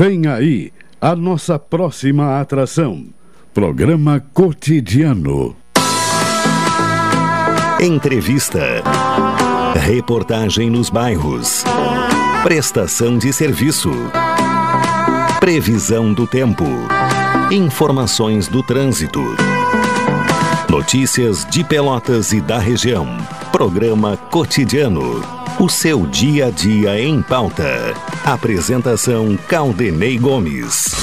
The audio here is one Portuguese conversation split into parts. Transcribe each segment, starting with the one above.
Vem aí a nossa próxima atração, programa cotidiano. Entrevista, reportagem nos bairros, prestação de serviço, previsão do tempo, informações do trânsito, notícias de Pelotas e da região. Programa cotidiano, o seu dia a dia em pauta. Apresentação Caldenei Gomes.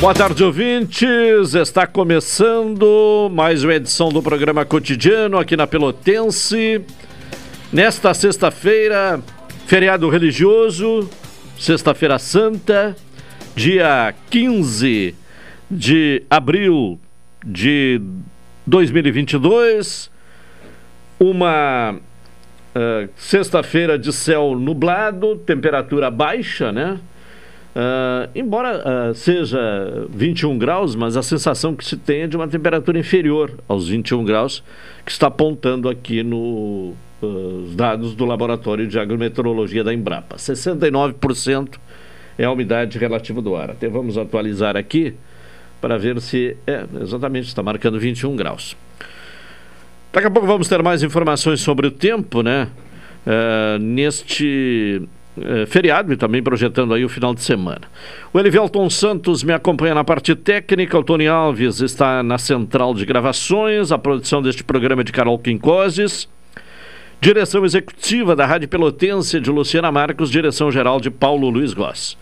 Boa tarde, ouvintes. Está começando mais uma edição do programa cotidiano aqui na Pelotense. Nesta sexta-feira, feriado religioso, Sexta-feira Santa, dia 15 de abril de 2022. Uma sexta-feira de céu nublado, temperatura baixa, né? Embora seja 21 graus, mas a sensação que se tem é de uma temperatura inferior aos 21 graus, que está apontando aqui nos dados do Laboratório de Agrometeorologia da Embrapa. 69% é a umidade relativa do ar. Até vamos atualizar aqui para ver se... exatamente, está marcando 21 graus. Daqui a pouco vamos ter mais informações sobre o tempo, né? Neste... feriado e também projetando aí o final de semana. O Elivelton Santos me acompanha na parte técnica, o Tony Alves está na central de gravações, a produção deste programa é de Carol Quincoses, direção executiva da Rádio Pelotense de Luciana Marcos, direção geral de Paulo Luiz Goss.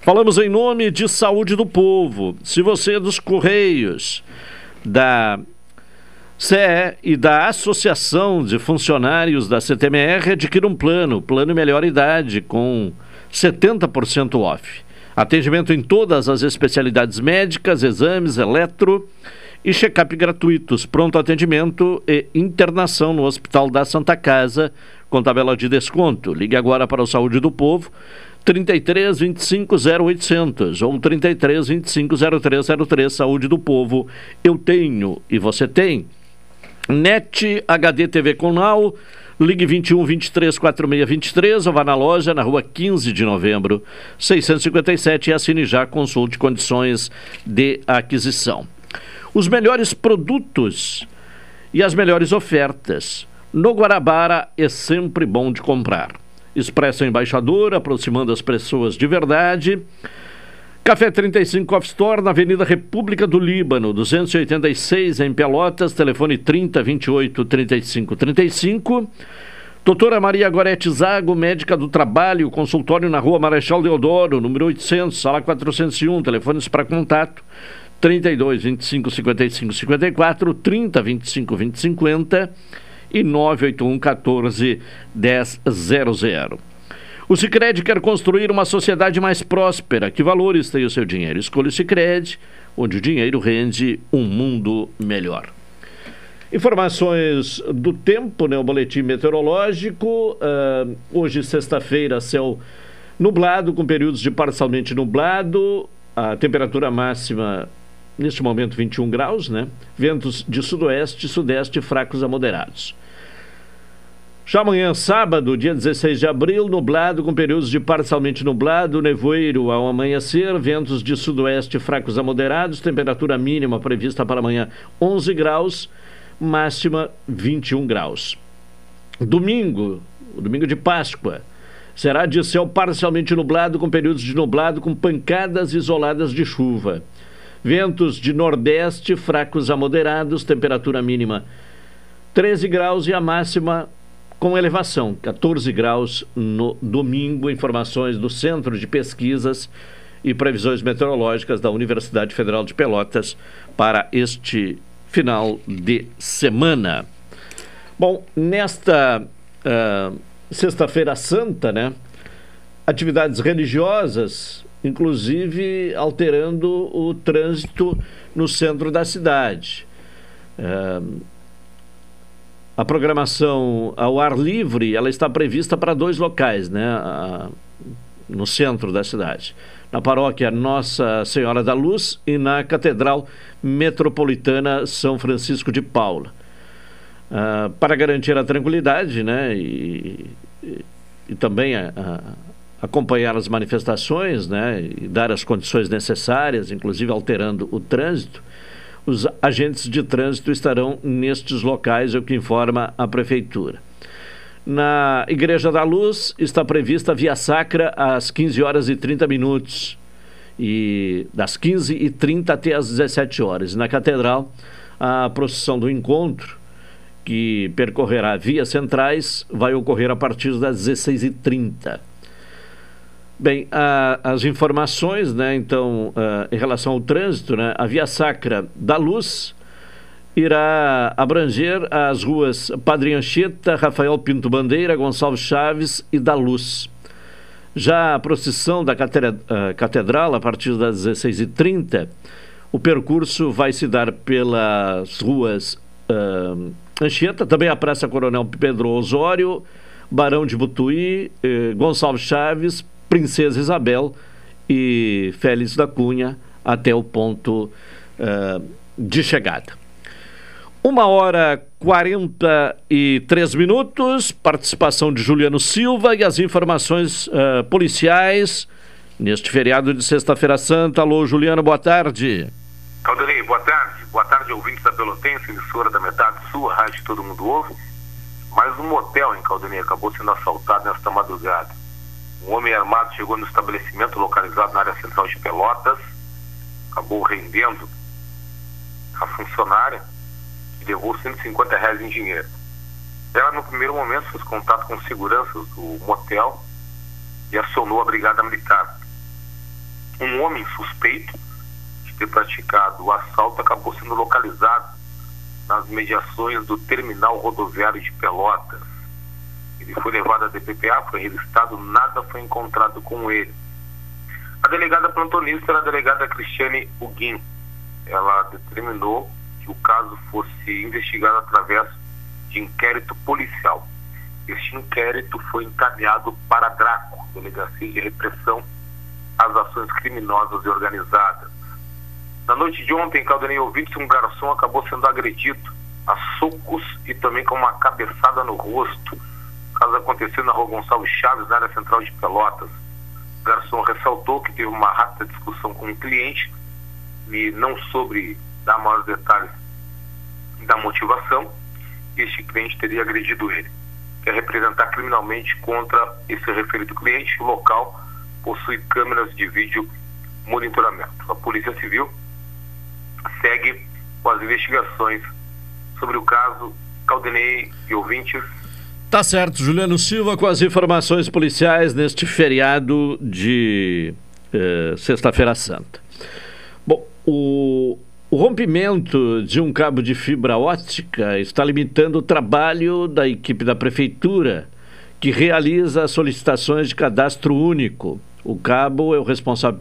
Falamos em nome de Saúde do Povo. Se você é dos Correios, da CE e da Associação de Funcionários da CTMR, adquira um plano melhor idade, com 70% off. Atendimento em todas as especialidades médicas, exames, eletro e check-up gratuitos, pronto atendimento e internação no Hospital da Santa Casa, com tabela de desconto. Ligue agora para o Saúde do Povo, 33 25 0800 ou 33 25 0303, Saúde do Povo. Eu tenho e você tem. NET HDTV Conal, ligue 21 23 46 23 ou vá na loja na rua 15 de novembro 657 e assine já, consulte condições de aquisição. Os melhores produtos e as melhores ofertas. No Guanabara é sempre bom de comprar. Expresso Embaixador, aproximando as pessoas de verdade. Café 35 Off Store, na Avenida República do Líbano, 286, em Pelotas, telefone 30 28 35 35. Doutora Maria Gorete Zago, médica do trabalho, consultório na rua Marechal Deodoro, número 800, sala 401, telefones para contato 32 25 55 54, 30 25 20 50 e 981 14 1000. O Sicredi quer construir uma sociedade mais próspera. Que valores tem o seu dinheiro? Escolha o Sicredi, onde o dinheiro rende um mundo melhor. Informações do tempo, né? O boletim meteorológico. Hoje, sexta-feira, céu nublado, com períodos de parcialmente nublado. A temperatura máxima, neste momento, 21 graus, né? Ventos de sudoeste, sudeste, fracos a moderados. Já amanhã, sábado, dia 16 de abril, nublado, com períodos de parcialmente nublado, nevoeiro ao amanhecer, ventos de sudoeste fracos a moderados, temperatura mínima prevista para amanhã 11 graus, máxima 21 graus. Domingo, o domingo de Páscoa, será de céu parcialmente nublado, com períodos de nublado, com pancadas isoladas de chuva. Ventos de nordeste fracos a moderados, temperatura mínima 13 graus e a máxima com elevação, 14 graus no domingo. Informações do Centro de Pesquisas e previsões meteorológicas da Universidade Federal de Pelotas para este final de semana. Bom, nesta Sexta-feira Santa, né, atividades religiosas, inclusive alterando o trânsito no centro da cidade. A programação ao ar livre, ela está prevista para dois locais, né, no centro da cidade. Na paróquia Nossa Senhora da Luz e na Catedral Metropolitana São Francisco de Paula. Para garantir a tranquilidade, né, e também acompanhar as manifestações, né, e dar as condições necessárias, inclusive alterando o trânsito, os agentes de trânsito estarão nestes locais, é o que informa a Prefeitura. Na Igreja da Luz está prevista a via sacra às 15h30, e das 15h30 até às 17h. Na Catedral, a procissão do encontro, que percorrerá vias centrais, vai ocorrer a partir das 16h30. Bem, as informações, né, então, em relação ao trânsito, né, a via sacra da Luz irá abranger as ruas Padre Anchieta, Rafael Pinto Bandeira, Gonçalves Chaves e da Luz. Já a procissão da Catedral, a partir das 16h30, o percurso vai se dar pelas ruas Anchieta, também a Praça Coronel Pedro Osório, Barão de Butuí, Gonçalves Chaves, Princesa Isabel e Félix da Cunha, até o ponto de chegada. 1h43, participação de Juliano Silva e as informações policiais neste feriado de Sexta-feira Santa. Alô, Juliano, boa tarde. Caldenei, boa tarde. Boa tarde, ouvintes da Pelotense, emissora da metade sul, a rádio Todo Mundo Ouve. Mais um motel em Caldenei acabou sendo assaltado nesta madrugada. Um homem armado chegou no estabelecimento localizado na área central de Pelotas, acabou rendendo a funcionária, levou R$150 em dinheiro. Ela, no primeiro momento, fez contato com seguranças do motel e acionou a brigada militar. Um homem suspeito de ter praticado o assalto acabou sendo localizado nas mediações do terminal rodoviário de Pelotas. Ele foi levado à DPPA, foi revistado, nada foi encontrado com ele. A delegada plantonista era a delegada Cristiane Huguin. Ela determinou o caso fosse investigado através de inquérito policial. Este inquérito foi encaminhado para a DRACO, Delegacia de Repressão às Ações Criminosas e Organizadas. Na noite de ontem, em Caldenei, ouvintes, um garçom acabou sendo agredido a socos e também com uma cabeçada no rosto. O caso aconteceu na rua Gonçalves Chaves, na área central de Pelotas. O garçom ressaltou que teve uma rápida discussão com um cliente e não sobre dar maiores detalhes da motivação, este cliente teria agredido ele. Quer representar criminalmente contra esse referido cliente. O local possui câmeras de vídeo monitoramento. A Polícia Civil segue com as investigações sobre o caso. Caldenei e ouvintes. Tá certo, Juliano Silva, com as informações policiais neste feriado de Sexta-feira Santa. Bom, o rompimento de um cabo de fibra óptica está limitando o trabalho da equipe da Prefeitura, que realiza as solicitações de cadastro único. O cabo é o responsável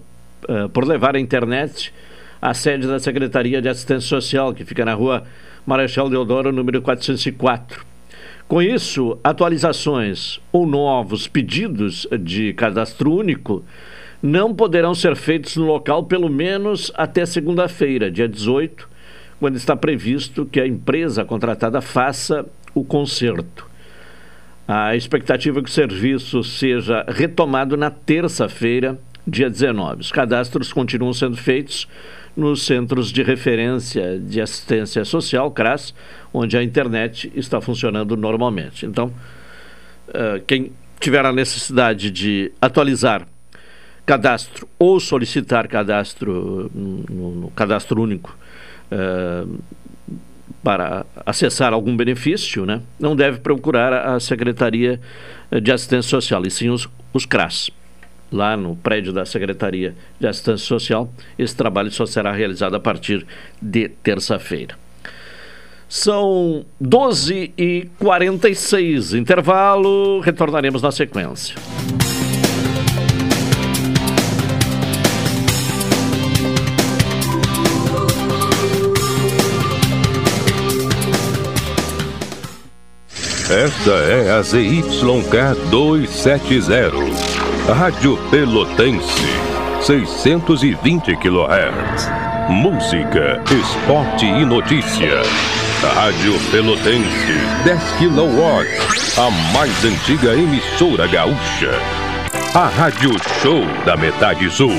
por levar a internet à sede da Secretaria de Assistência Social, que fica na rua Marechal Deodoro, número 404. Com isso, atualizações ou novos pedidos de cadastro único não poderão ser feitos no local pelo menos até segunda-feira, dia 18, quando está previsto que a empresa contratada faça o conserto. A expectativa é que o serviço seja retomado na terça-feira, dia 19. Os cadastros continuam sendo feitos nos Centros de Referência de Assistência Social, CRAS, onde a internet está funcionando normalmente. Então, quem tiver a necessidade de atualizar cadastro ou solicitar cadastro no cadastro único para acessar algum benefício, né, não deve procurar a Secretaria de Assistência Social, e sim os CRAS. lá no prédio da Secretaria de Assistência Social. Esse trabalho só será realizado a partir de terça-feira. São 12h46, intervalo, retornaremos na sequência. Esta é a ZYK270, Rádio Pelotense, 620 kHz. Música, esporte e notícia. Rádio Pelotense, 10 kW, a mais antiga emissora gaúcha. A Rádio Show da Metade Sul.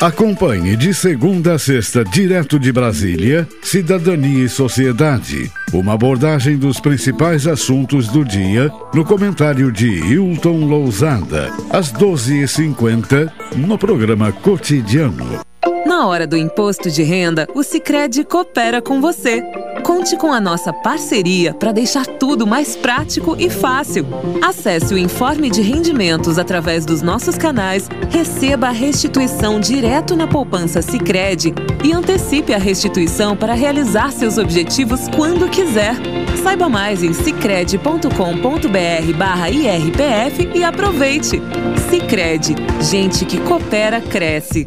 Acompanhe de segunda a sexta, direto de Brasília, Cidadania e Sociedade. Uma abordagem dos principais assuntos do dia, no comentário de Hilton Lozada, às 12h50, no programa Cotidiano. Na hora do imposto de renda, o Sicredi coopera com você. Conte com a nossa parceria para deixar tudo mais prático e fácil. Acesse o informe de rendimentos através dos nossos canais, receba a restituição direto na poupança Sicredi e antecipe a restituição para realizar seus objetivos quando quiser. Saiba mais em sicredi.com.br/IRPF e aproveite. Sicredi, gente que coopera, cresce.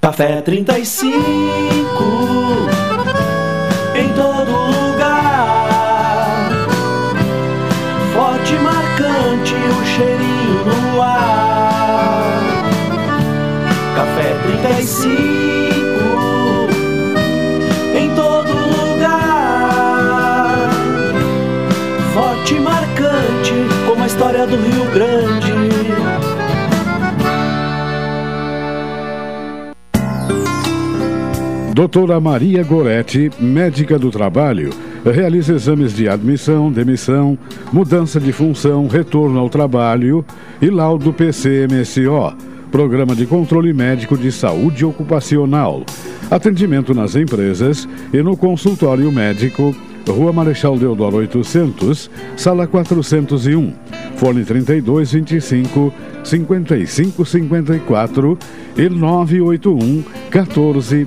Café 35, em todo lugar, forte e marcante o cheirinho no ar. Café 35, em todo lugar, forte e marcante como a história do Rio Grande. Doutora Maria Gorete, médica do trabalho, realiza exames de admissão, demissão, mudança de função, retorno ao trabalho e laudo PCMSO, Programa de Controle Médico de Saúde Ocupacional. Atendimento nas empresas e no consultório médico, Rua Marechal Deodoro 800, Sala 401, Fone 3225-5554 e 981-14-1000.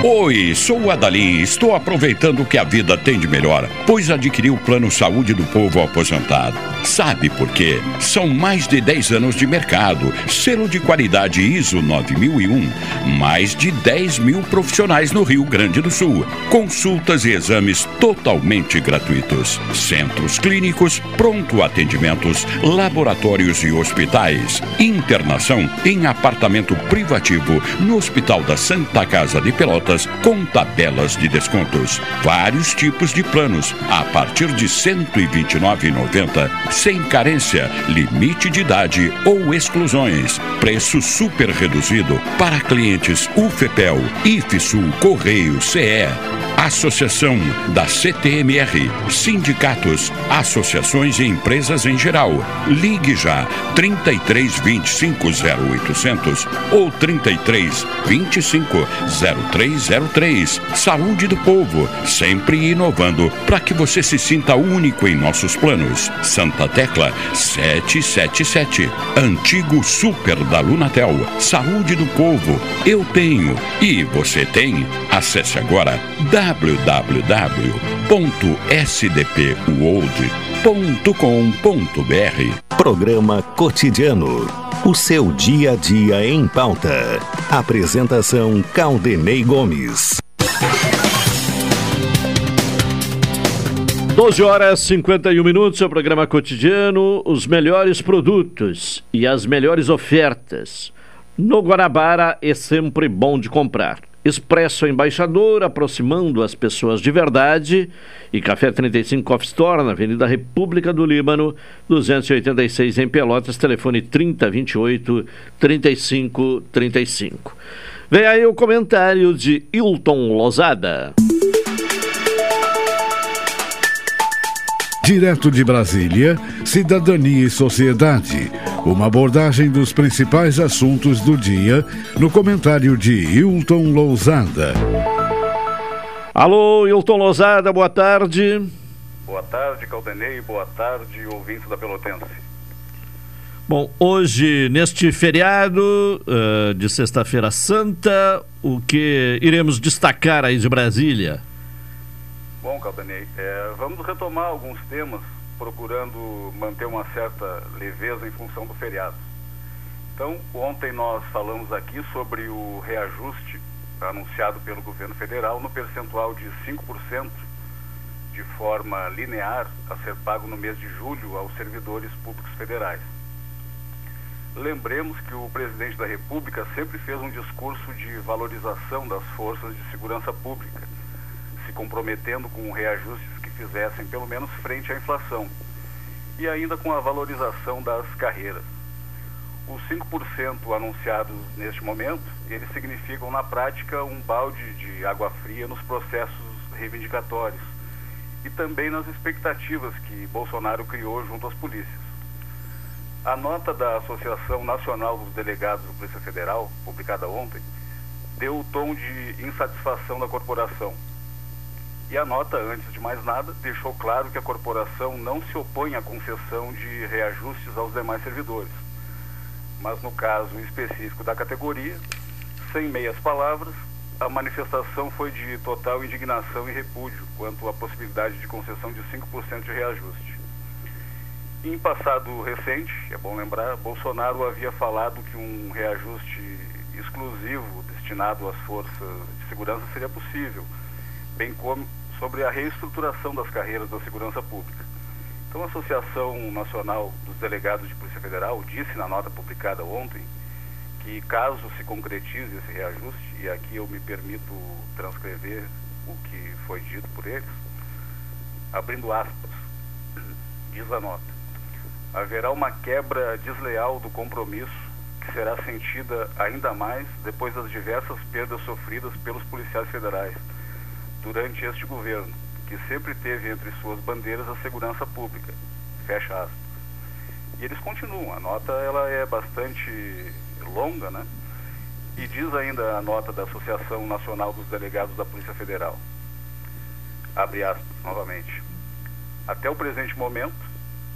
Oi, sou o Adalim e estou aproveitando o que a vida tem de melhor, pois adquiri o Plano Saúde do Povo Aposentado. Sabe por quê? São mais de 10 anos de mercado, selo de qualidade ISO 9001, mais de 10 mil profissionais no Rio Grande do Sul, consultas e exames totalmente gratuitos, centros clínicos, pronto atendimentos, laboratórios e hospitais, internação em apartamento privativo no Hospital da Santa Casa de Pelotas, com tabelas de descontos. Vários tipos de planos a partir de R$ 129,90, sem carência, limite de idade ou exclusões. Preço super reduzido para clientes UFPEL, IFSUL, Correio, CE, Associação da CTMR, sindicatos, associações e empresas em geral. Ligue já 33 25 0800 ou 33 25 0303. Saúde do Povo, sempre inovando para que você se sinta único em nossos planos. Santa Nota tecla 777. Antigo Super da Lunatel. Saúde do Povo. Eu tenho. E você tem? Acesse agora www.sdpworld.com.br. Programa Cotidiano. O seu dia a dia em pauta. Apresentação Caldenei Gomes. 12 horas e 51 minutos, é o programa cotidiano, os melhores produtos e as melhores ofertas. No Guanabara é sempre bom de comprar. Expresso Embaixador, aproximando as pessoas de verdade. E Café 35 Coffee Store, na Avenida República do Líbano, 286 em Pelotas, telefone 3028-3535. Vem aí o comentário de Hilton Lozada. Direto de Brasília, Cidadania e Sociedade. Uma abordagem dos principais assuntos do dia, no comentário de Hilton Lozada. Alô, Hilton Lozada, boa tarde. Boa tarde, Caldenei, boa tarde, ouvintes da Pelotense. Bom, hoje, neste feriado de Sexta-feira Santa, o que iremos destacar aí de Brasília? Bom, Caldenei, vamos retomar alguns temas, procurando manter uma certa leveza em função do feriado. Então, ontem nós falamos aqui sobre o reajuste anunciado pelo governo federal no percentual de 5% de forma linear a ser pago no mês de julho aos servidores públicos federais. Lembremos que o presidente da República sempre fez um discurso de valorização das forças de segurança pública, comprometendo com reajustes que fizessem pelo menos frente à inflação e ainda com a valorização das carreiras. Os 5% anunciados neste momento, eles significam na prática um balde de água fria nos processos reivindicatórios e também nas expectativas que Bolsonaro criou junto às polícias. A nota da Associação Nacional dos Delegados da Polícia Federal, publicada ontem, deu o tom de insatisfação da corporação. E a nota, antes de mais nada, deixou claro que a corporação não se opõe à concessão de reajustes aos demais servidores. Mas no caso específico da categoria, sem meias palavras, a manifestação foi de total indignação e repúdio quanto à possibilidade de concessão de 5% de reajuste. Em passado recente, é bom lembrar, Bolsonaro havia falado que um reajuste exclusivo destinado às forças de segurança seria possível, bem como sobre a reestruturação das carreiras da segurança pública. Então, a Associação Nacional dos Delegados de Polícia Federal disse na nota publicada ontem que, caso se concretize esse reajuste, e aqui eu me permito transcrever o que foi dito por eles, abrindo aspas, diz a nota: haverá uma quebra desleal do compromisso que será sentida ainda mais depois das diversas perdas sofridas pelos policiais federais durante este governo, que sempre teve entre suas bandeiras a segurança pública. Fecha aspas. E eles continuam, a nota ela é bastante longa, né? E diz ainda a nota da Associação Nacional dos Delegados da Polícia Federal. Abre aspas novamente. Até o presente momento,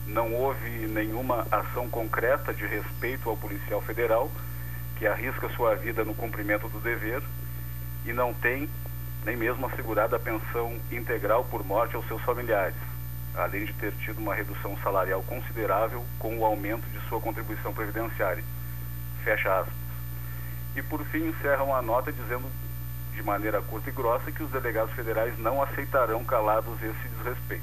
não houve nenhuma ação concreta de respeito ao policial federal que arrisca sua vida no cumprimento do dever e não tem nem mesmo assegurada a pensão integral por morte aos seus familiares, além de ter tido uma redução salarial considerável com o aumento de sua contribuição previdenciária. Fecha aspas. E por fim encerram a nota dizendo de maneira curta e grossa que os delegados federais não aceitarão calados esse desrespeito.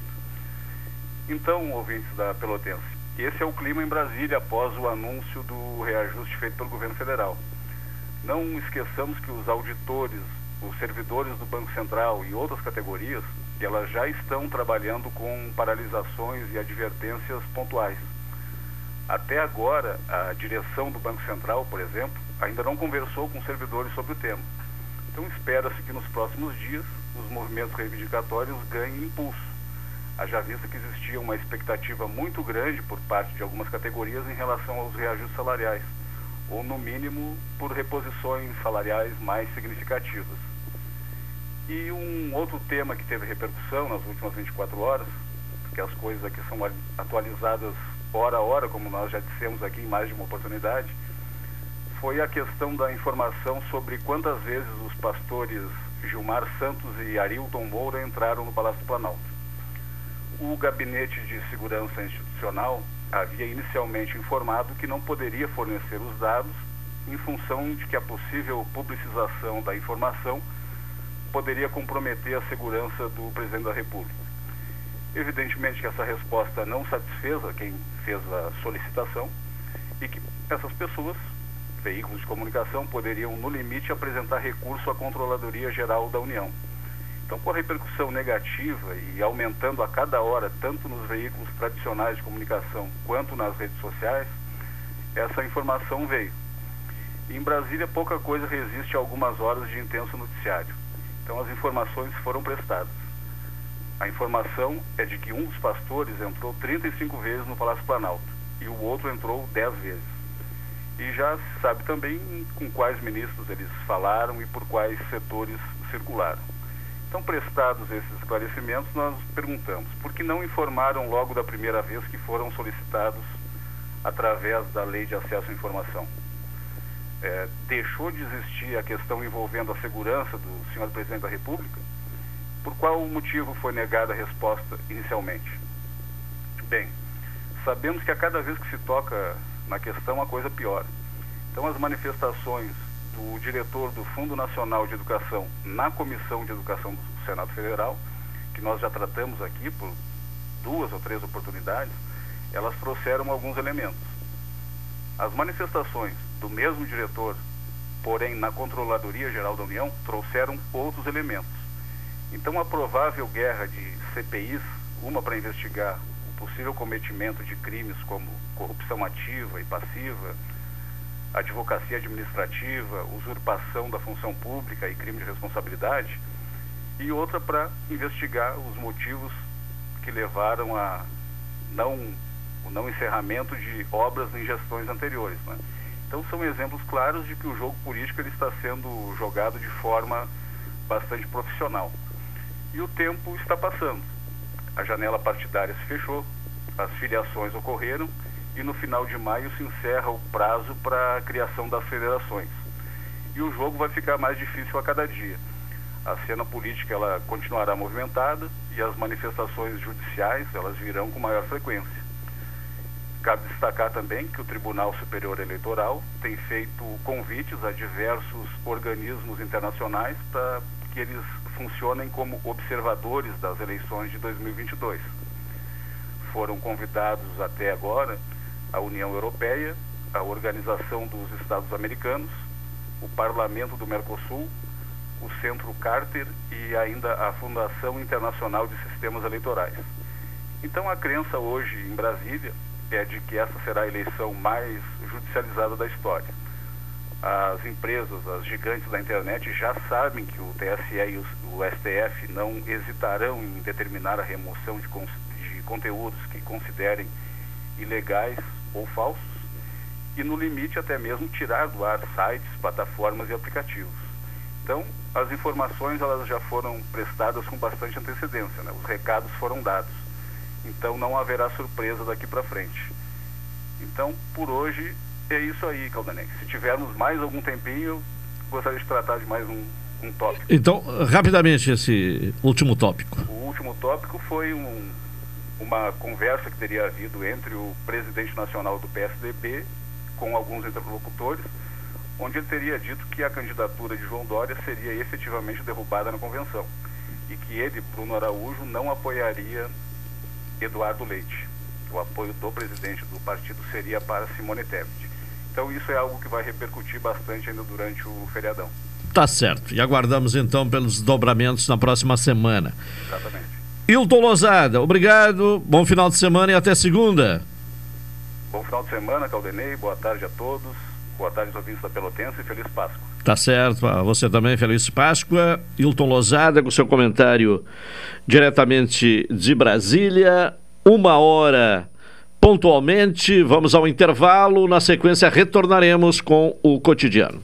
Então, ouvintes da Pelotense, esse é o clima em Brasília após o anúncio do reajuste feito pelo governo federal. Não esqueçamos que os auditores, os servidores do Banco Central e outras categorias, elas já estão trabalhando com paralisações e advertências pontuais. Até agora, a direção do Banco Central, por exemplo, ainda não conversou com servidores sobre o tema. Então, espera-se que nos próximos dias os movimentos reivindicatórios ganhem impulso, haja vista que existia uma expectativa muito grande por parte de algumas categorias em relação aos reajustes salariais, ou, no mínimo, por reposições salariais mais significativas. E um outro tema que teve repercussão nas últimas 24 horas, que as coisas aqui são atualizadas hora a hora, como nós já dissemos aqui em mais de uma oportunidade, foi a questão da informação sobre quantas vezes os pastores Gilmar Santos e Arilton Moura entraram no Palácio do Planalto. O Gabinete de Segurança Institucional havia inicialmente informado que não poderia fornecer os dados em função de que a possível publicização da informação poderia comprometer a segurança do presidente da República. Evidentemente que essa resposta não satisfez a quem fez a solicitação e que essas pessoas, veículos de comunicação, poderiam, no limite, apresentar recurso à Controladoria Geral da União. Então, com a repercussão negativa e aumentando a cada hora, tanto nos veículos tradicionais de comunicação quanto nas redes sociais, essa informação veio. Em Brasília, pouca coisa resiste a algumas horas de intenso noticiário. Então, as informações foram prestadas. A informação é de que um dos pastores entrou 35 vezes no Palácio Planalto e o outro entrou 10 vezes. E já se sabe também com quais ministros eles falaram e por quais setores circularam. Então, prestados esses esclarecimentos, nós perguntamos por que não informaram logo da primeira vez que foram solicitados através da Lei de Acesso à Informação. Deixou de existir a questão envolvendo a segurança do senhor presidente da República? Por qual motivo foi negada a resposta inicialmente? Bem, sabemos que a cada vez que se toca na questão, a coisa piora. Então, as manifestações do diretor do Fundo Nacional de Educação na Comissão de Educação do Senado Federal, que nós já tratamos aqui por 2 ou 3 oportunidades, elas trouxeram alguns elementos. As manifestações do mesmo diretor, porém na Controladoria Geral da União, trouxeram outros elementos. Então, a provável guerra de CPIs, uma para investigar possível cometimento de crimes como corrupção ativa e passiva, advocacia administrativa, usurpação da função pública e crime de responsabilidade, e outra para investigar os motivos que levaram a o não encerramento de obras em gestões anteriores, né? Então, são exemplos claros de que o jogo político ele está sendo jogado de forma bastante profissional. E o tempo está passando. A janela partidária se fechou, as filiações ocorreram e no final de maio se encerra o prazo para a criação das federações. E o jogo vai ficar mais difícil a cada dia. A cena política ela continuará movimentada e as manifestações judiciais elas virão com maior frequência. Cabe destacar também que o Tribunal Superior Eleitoral tem feito convites a diversos organismos internacionais para que eles funcionem como observadores das eleições de 2022. Foram convidados até agora a União Europeia, a Organização dos Estados Americanos, o Parlamento do Mercosul, o Centro Carter e ainda a Fundação Internacional de Sistemas Eleitorais. Então, a crença hoje em Brasília é de que essa será a eleição mais judicializada da história. As empresas, as gigantes da internet já sabem que o TSE e o STF não hesitarão em determinar a remoção de conteúdos que considerem ilegais ou falsos e, no limite, até mesmo tirar do ar sites, plataformas e aplicativos. Então, as informações elas já foram prestadas com bastante antecedência, né? Os recados foram dados. Então, não haverá surpresa daqui para frente. Então, por hoje, é isso aí, Caldenei. Se tivermos mais algum tempinho, eu gostaria de tratar de mais um tópico. Então, rapidamente, esse último tópico. O último tópico foi uma conversa que teria havido entre o presidente nacional do PSDB com alguns interlocutores, onde ele teria dito que a candidatura de João Dória seria efetivamente derrubada na convenção e que ele, Bruno Araújo, não apoiaria Eduardo Leite. O apoio do presidente do partido seria para Simone Tebet. Então, isso é algo que vai repercutir bastante ainda durante o feriadão. Tá certo. E aguardamos, então, pelos dobramentos na próxima semana. Exatamente. Hilton Lozada, obrigado, bom final de semana e até segunda. Bom final de semana, Caldenei, boa tarde a todos, boa tarde aos ouvintes da Pelotense e feliz Páscoa. Tá certo, você também, feliz Páscoa. Hilton Lozada, com seu comentário diretamente de Brasília, 1h... pontualmente, vamos ao intervalo. Na sequência, retornaremos com o cotidiano.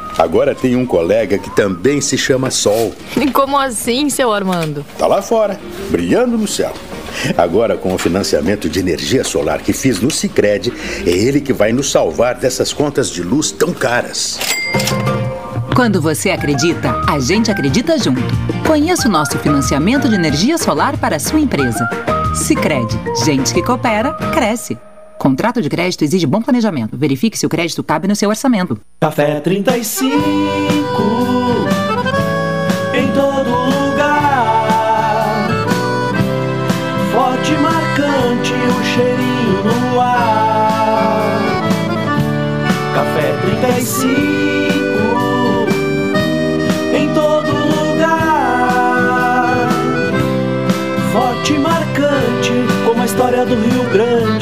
agora tem um colega que também se chama Sol. Como assim, seu Armando? Tá lá fora, brilhando no céu. Agora, com o financiamento de energia solar que fiz no Sicredi, é ele que vai nos salvar dessas contas de luz tão caras. Quando você acredita, a gente acredita junto. Conheça o nosso financiamento de energia solar para a sua empresa. Sicredi, gente que coopera, cresce. Contrato de crédito exige bom planejamento. Verifique se o crédito cabe no seu orçamento. Café 35, em todo lugar. Forte, marcante, o cheirinho no ar. Café 35, em todo lugar. Forte, marcante, como a história do Rio Grande.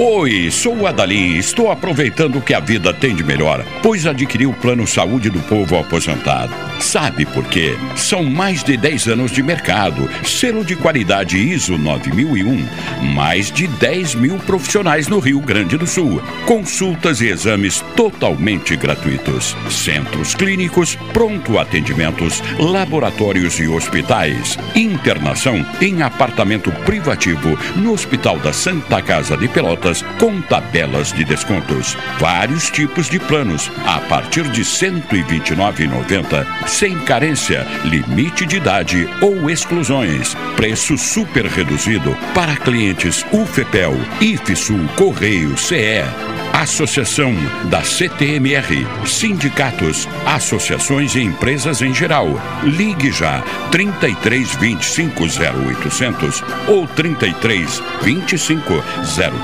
Oi, sou o Adalim e estou aproveitando o que a vida tem de melhor, pois adquiri o Plano Saúde do Povo aposentado. Sabe por quê? São mais de 10 anos de mercado, selo de qualidade ISO 9001, mais de 10 mil profissionais no Rio Grande do Sul, consultas e exames totalmente gratuitos, centros clínicos, pronto atendimentos, laboratórios e hospitais, internação em apartamento privativo no Hospital da Santa Casa de Pelotas, com tabelas de descontos. Vários tipos de planos a partir de R$ 129,90, sem carência, limite de idade ou exclusões. Preço super reduzido para clientes UFPEL, IFSUL, Correio, CE, Associação da CTMR, sindicatos, associações e empresas em geral. Ligue já 33 25 0800 ou 33 25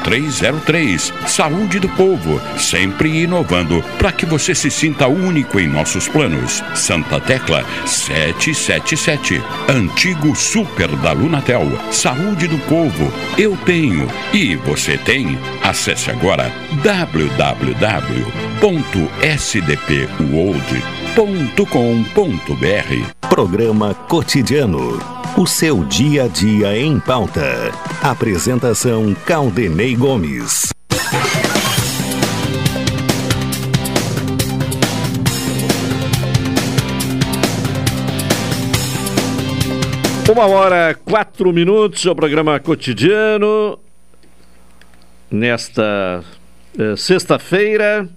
03 03. Saúde do Povo, sempre inovando para que você se sinta único em nossos planos. Santa Tecla 777, antigo super da Lunatel. Saúde do Povo, eu tenho e você tem. Acesse agora www.sdpworld.com.br. Programa Cotidiano. O seu dia a dia em pauta. Apresentação Caldenei Gomes. Uma hora, 4 minutos, o programa Cotidiano. Nesta sexta-feira,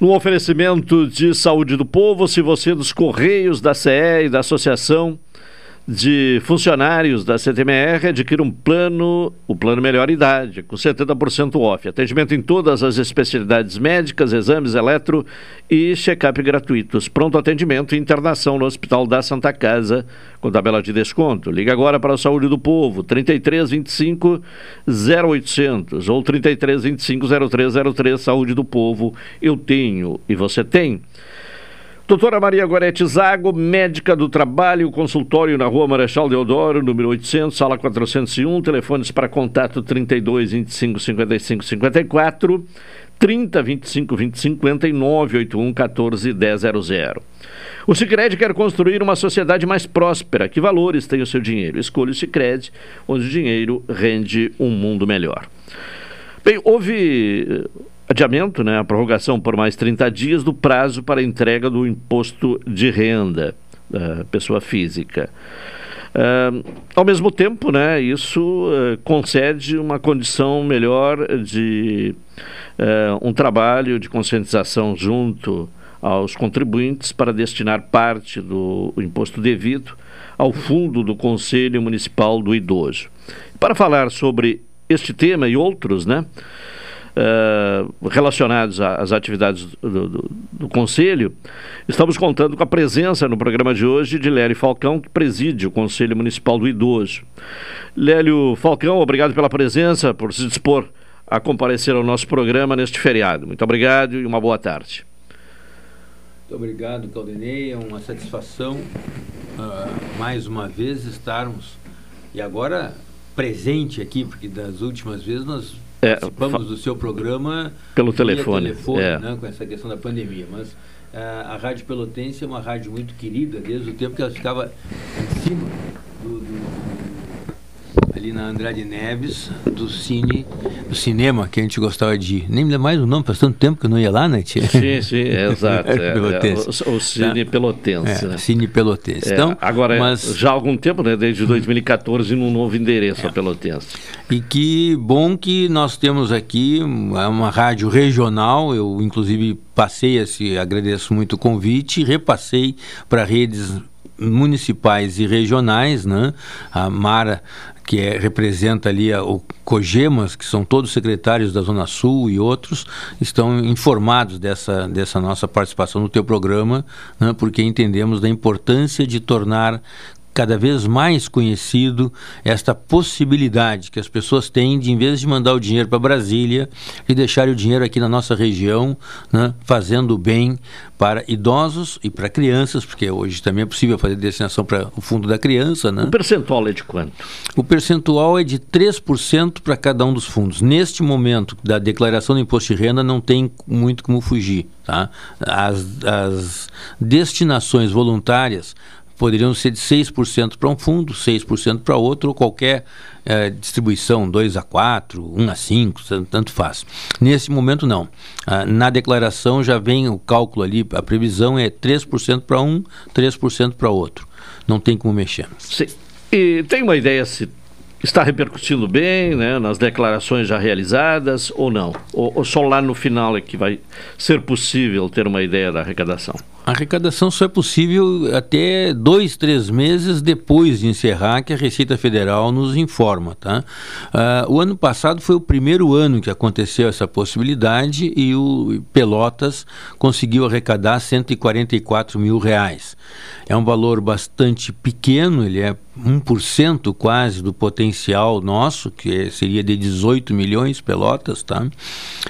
no oferecimento de Saúde do Povo, se você dos Correios, da CE e da Associação de Funcionários da CTMR, adquira um plano, o plano melhor idade, com 70% off. Atendimento em todas as especialidades médicas, exames, eletro e check-up gratuitos. Pronto atendimento e internação no Hospital da Santa Casa, com tabela de desconto. Liga agora para a Saúde do Povo, 33 25 0800 ou 33 25 0303. Saúde do Povo, eu tenho e você tem. Doutora Maria Gorete Zago, médica do trabalho, consultório na Rua Marechal Deodoro, número 800, sala 401, telefones para contato 32 25 55 54, 30 25 20 59, 81 14 100. O Sicredi quer construir uma sociedade mais próspera. Que valores tem o seu dinheiro? Escolha o Sicredi, onde o dinheiro rende um mundo melhor. Bem, houve adiamento, né, a prorrogação por mais 30 dias do prazo para entrega do imposto de renda pessoa física. Ao mesmo tempo, né, isso concede uma condição melhor de um trabalho de conscientização junto aos contribuintes para destinar parte do imposto devido ao fundo do Conselho Municipal do Idoso. Para falar sobre este tema e outros, né, relacionados às atividades do Conselho, estamos contando com a presença no programa de hoje de Lélio Falcão, que preside o Conselho Municipal do Idoso. Lélio Falcão, obrigado pela presença, por se dispor a comparecer ao nosso programa neste feriado. Muito obrigado e uma boa tarde. Muito obrigado, Caldenei. É uma satisfação, mais uma vez, estarmos, e agora presente aqui, porque das últimas vezes nós participamos do seu programa pelo telefone né, com essa questão da pandemia, mas a Rádio Pelotense é uma rádio muito querida desde o tempo que ela ficava em cima ali na Andrade Neves, do cinema que a gente gostava de ir. Nem me lembro mais o nome, faz tanto tempo que eu não ia lá, né, tia? Sim, exato. O Cine Pelotense. Né? Cine Pelotense. Então, agora, já há algum tempo, né, desde 2014, num novo endereço a Pelotense. E que bom que nós temos aqui uma rádio regional, eu inclusive passei, agradeço muito o convite, repassei para redes municipais e regionais, né? A Mara, que representa ali o COGEMAS, que são todos secretários da Zona Sul e outros, estão informados dessa nossa participação no teu programa, né? Porque entendemos da importância de tornar cada vez mais conhecido esta possibilidade que as pessoas têm de, em vez de mandar o dinheiro para Brasília, e deixar o dinheiro aqui na nossa região, né, fazendo o bem para idosos e para crianças, porque hoje também é possível fazer destinação para o fundo da criança, né? O percentual é de quanto? O percentual é de 3% para cada um dos fundos. Neste momento da declaração do imposto de renda não tem muito como fugir, tá? As destinações voluntárias poderiam ser de 6% para um fundo, 6% para outro, ou qualquer distribuição, 2-4, 1-5, tanto faz. Nesse momento, não. Na declaração já vem o cálculo ali, a previsão é 3% para um, 3% para outro. Não tem como mexer. Sim. E tem uma ideia se está repercutindo bem, né, nas declarações já realizadas ou não? Ou só lá no final é que vai ser possível ter uma ideia da arrecadação? A arrecadação só é possível até 2-3 meses depois de encerrar, que a Receita Federal nos informa, tá? O ano passado foi o primeiro ano que aconteceu essa possibilidade e o Pelotas conseguiu arrecadar R$144 mil. É um valor bastante pequeno, ele é 1% quase do potencial nosso, que seria de 18 milhões Pelotas, tá?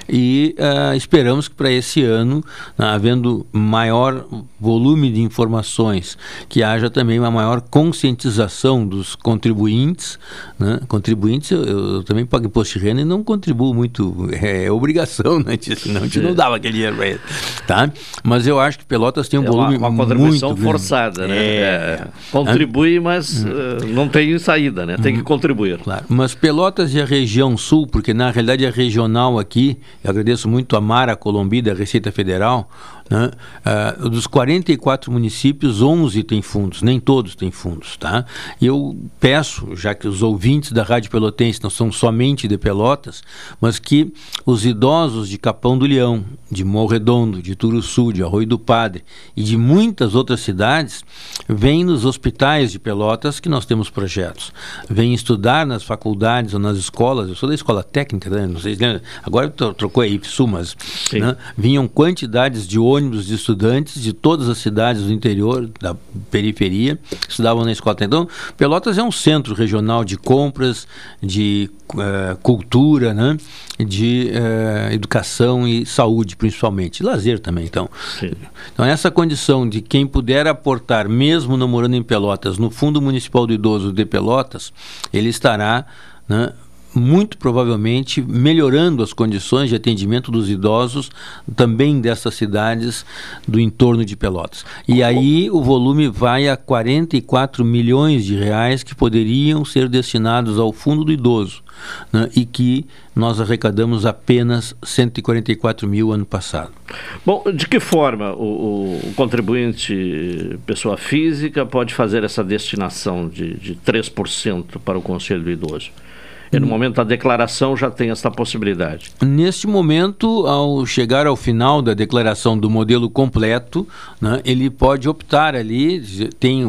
E esperamos que para esse ano, havendo maior volume de informações, que haja também uma maior conscientização dos contribuintes, né? Contribuintes, eu também pago imposto de renda e não contribuo muito, é obrigação, né? Senão a gente não dava aquele dinheiro para ele, tá? Mas eu acho que Pelotas tem um volume muito... É uma contribuição muito forçada, né? Contribui, mas não tem saída, né? Tem que contribuir. Claro. Mas Pelotas e a região sul, porque na realidade a regional aqui, eu agradeço muito a Mara Colombi da Receita Federal, né? Dos 44 municípios, 11 têm fundos, nem todos têm fundos, tá? Eu peço, já que os ouvintes da Rádio Pelotense não são somente de Pelotas, mas que os idosos de Capão do Leão, de Morro Redondo, de Turuçu, de Arroio do Padre e de muitas outras cidades, vêm nos hospitais de Pelotas, que nós temos projetos, vêm estudar nas faculdades ou nas escolas. Eu sou da escola técnica, né? Não sei se lembra, agora trocou a IFSUL, mas né? Vinham quantidades de ônibus de estudantes de todas as cidades do interior, da periferia, estudavam na escola. Então, Pelotas é um centro regional de compras, de cultura, né? De educação e saúde, principalmente, e lazer também. Então essa condição de quem puder aportar, mesmo não morando em Pelotas, no Fundo Municipal do Idoso de Pelotas, ele estará, né, muito provavelmente melhorando as condições de atendimento dos idosos também dessas cidades do entorno de Pelotas. E aí o volume vai a 44 milhões de reais que poderiam ser destinados ao Fundo do Idoso, né, e que nós arrecadamos apenas 144 mil ano passado. Bom, de que forma o contribuinte pessoa física pode fazer essa destinação de 3% para o Conselho do Idoso? E no momento da declaração já tem essa possibilidade. Neste momento, ao chegar ao final da declaração do modelo completo, né, ele pode optar ali, tem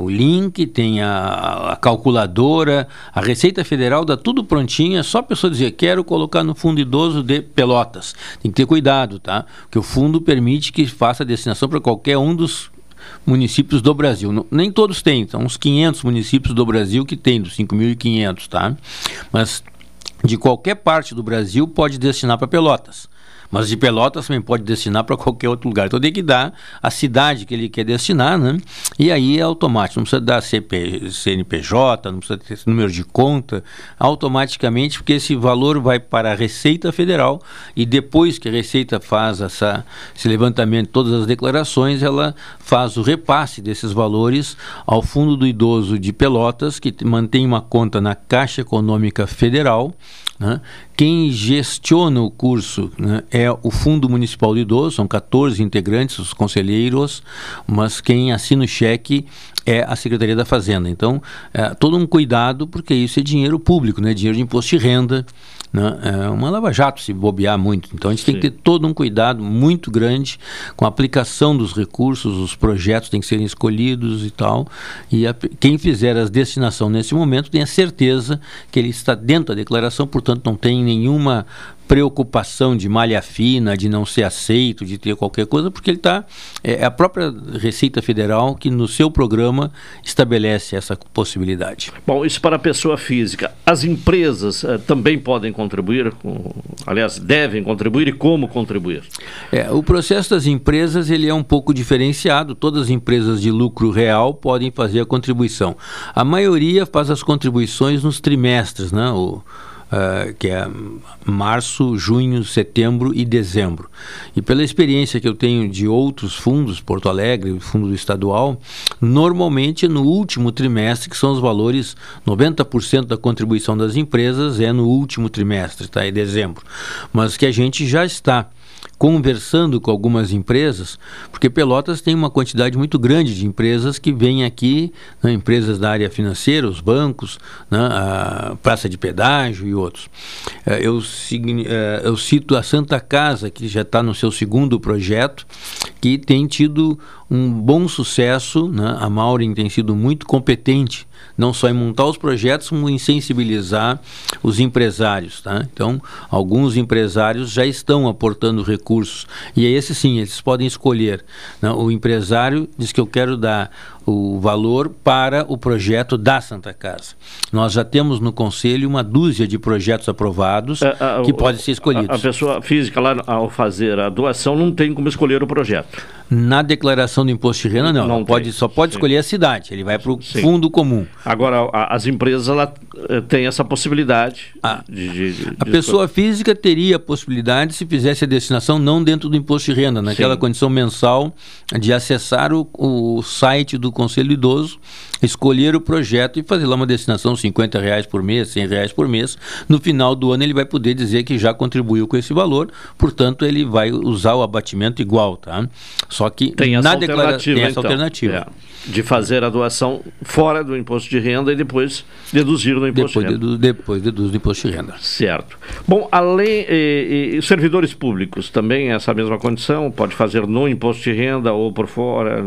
o link, tem a calculadora, a Receita Federal dá tudo prontinho, é só a pessoa dizer, quero colocar no Fundo Idoso de Pelotas. Tem que ter cuidado, tá? Porque o fundo permite que faça a destinação para qualquer um dos municípios do Brasil. Não, nem todos têm, então uns 500 municípios do Brasil que tem, dos 5.500, tá? Mas de qualquer parte do Brasil pode destinar para Pelotas. Mas de Pelotas também pode destinar para qualquer outro lugar. Então tem que dar a cidade que ele quer destinar, né? E aí é automático, não precisa dar CNPJ, não precisa ter esse número de conta, automaticamente, porque esse valor vai para a Receita Federal e depois que a Receita faz esse levantamento de todas as declarações, ela faz o repasse desses valores ao Fundo do Idoso de Pelotas, que mantém uma conta na Caixa Econômica Federal, né? Quem gestiona o curso, né, é o Fundo Municipal do Idoso, são 14 integrantes, os conselheiros, mas quem assina o cheque é a Secretaria da Fazenda. Então, todo um cuidado, porque isso é dinheiro público, né? Dinheiro de imposto de renda, né? É uma lava-jato se bobear muito. Então, a gente, sim, tem que ter todo um cuidado muito grande com a aplicação dos recursos, os projetos têm que serem escolhidos e tal. E quem fizer as destinação nesse momento tem a certeza que ele está dentro da declaração, portanto, não tem nenhuma preocupação de malha fina, de não ser aceito, de ter qualquer coisa, porque ele está... É a própria Receita Federal que no seu programa estabelece essa possibilidade. Bom, isso para a pessoa física. As empresas também podem contribuir, aliás, devem contribuir, e como contribuir? O processo das empresas ele é um pouco diferenciado. Todas as empresas de lucro real podem fazer a contribuição. A maioria faz as contribuições nos trimestres, né? Que é março, junho, setembro e dezembro. E pela experiência que eu tenho de outros fundos, Porto Alegre, fundo estadual, normalmente no último trimestre, que são os valores, 90% da contribuição das empresas é no último trimestre, tá? É dezembro. Mas que a gente já está conversando com algumas empresas, porque Pelotas tem uma quantidade muito grande de empresas que vêm aqui, né, empresas da área financeira, os bancos, né, a praça de pedágio e outros. Eu cito a Santa Casa, que já está no seu segundo projeto, que tem tido um bom sucesso, né? A Maureen tem sido muito competente, não só em montar os projetos, como em sensibilizar os empresários, tá? Então, alguns empresários já estão aportando recursos, e é esse sim, eles podem escolher, né? O empresário diz que eu quero dar o valor para o projeto da Santa Casa. Nós já temos no Conselho uma dúzia de projetos aprovados que podem ser escolhidos. A pessoa física lá, ao fazer a doação, não tem como escolher o projeto. Na declaração do imposto de renda, não. Não pode, só pode, sim, escolher a cidade. Ele vai para o fundo comum. Agora, as empresas têm essa possibilidade. A pessoa física teria a possibilidade, se fizesse a destinação, não dentro do imposto de renda, naquela, sim, condição mensal, de acessar o site do Conselho do Idoso, escolher o projeto e fazer lá uma destinação de R$50 por mês, R$100 por mês. No final do ano ele vai poder dizer que já contribuiu com esse valor, portanto ele vai usar o abatimento igual, tá? Só que tem essa alternativa, de fazer a doação fora do imposto de renda e depois deduzir no imposto de renda. Depois deduz do imposto de renda. Certo. Bom, além, servidores públicos também essa mesma condição, pode fazer no imposto de renda ou por fora,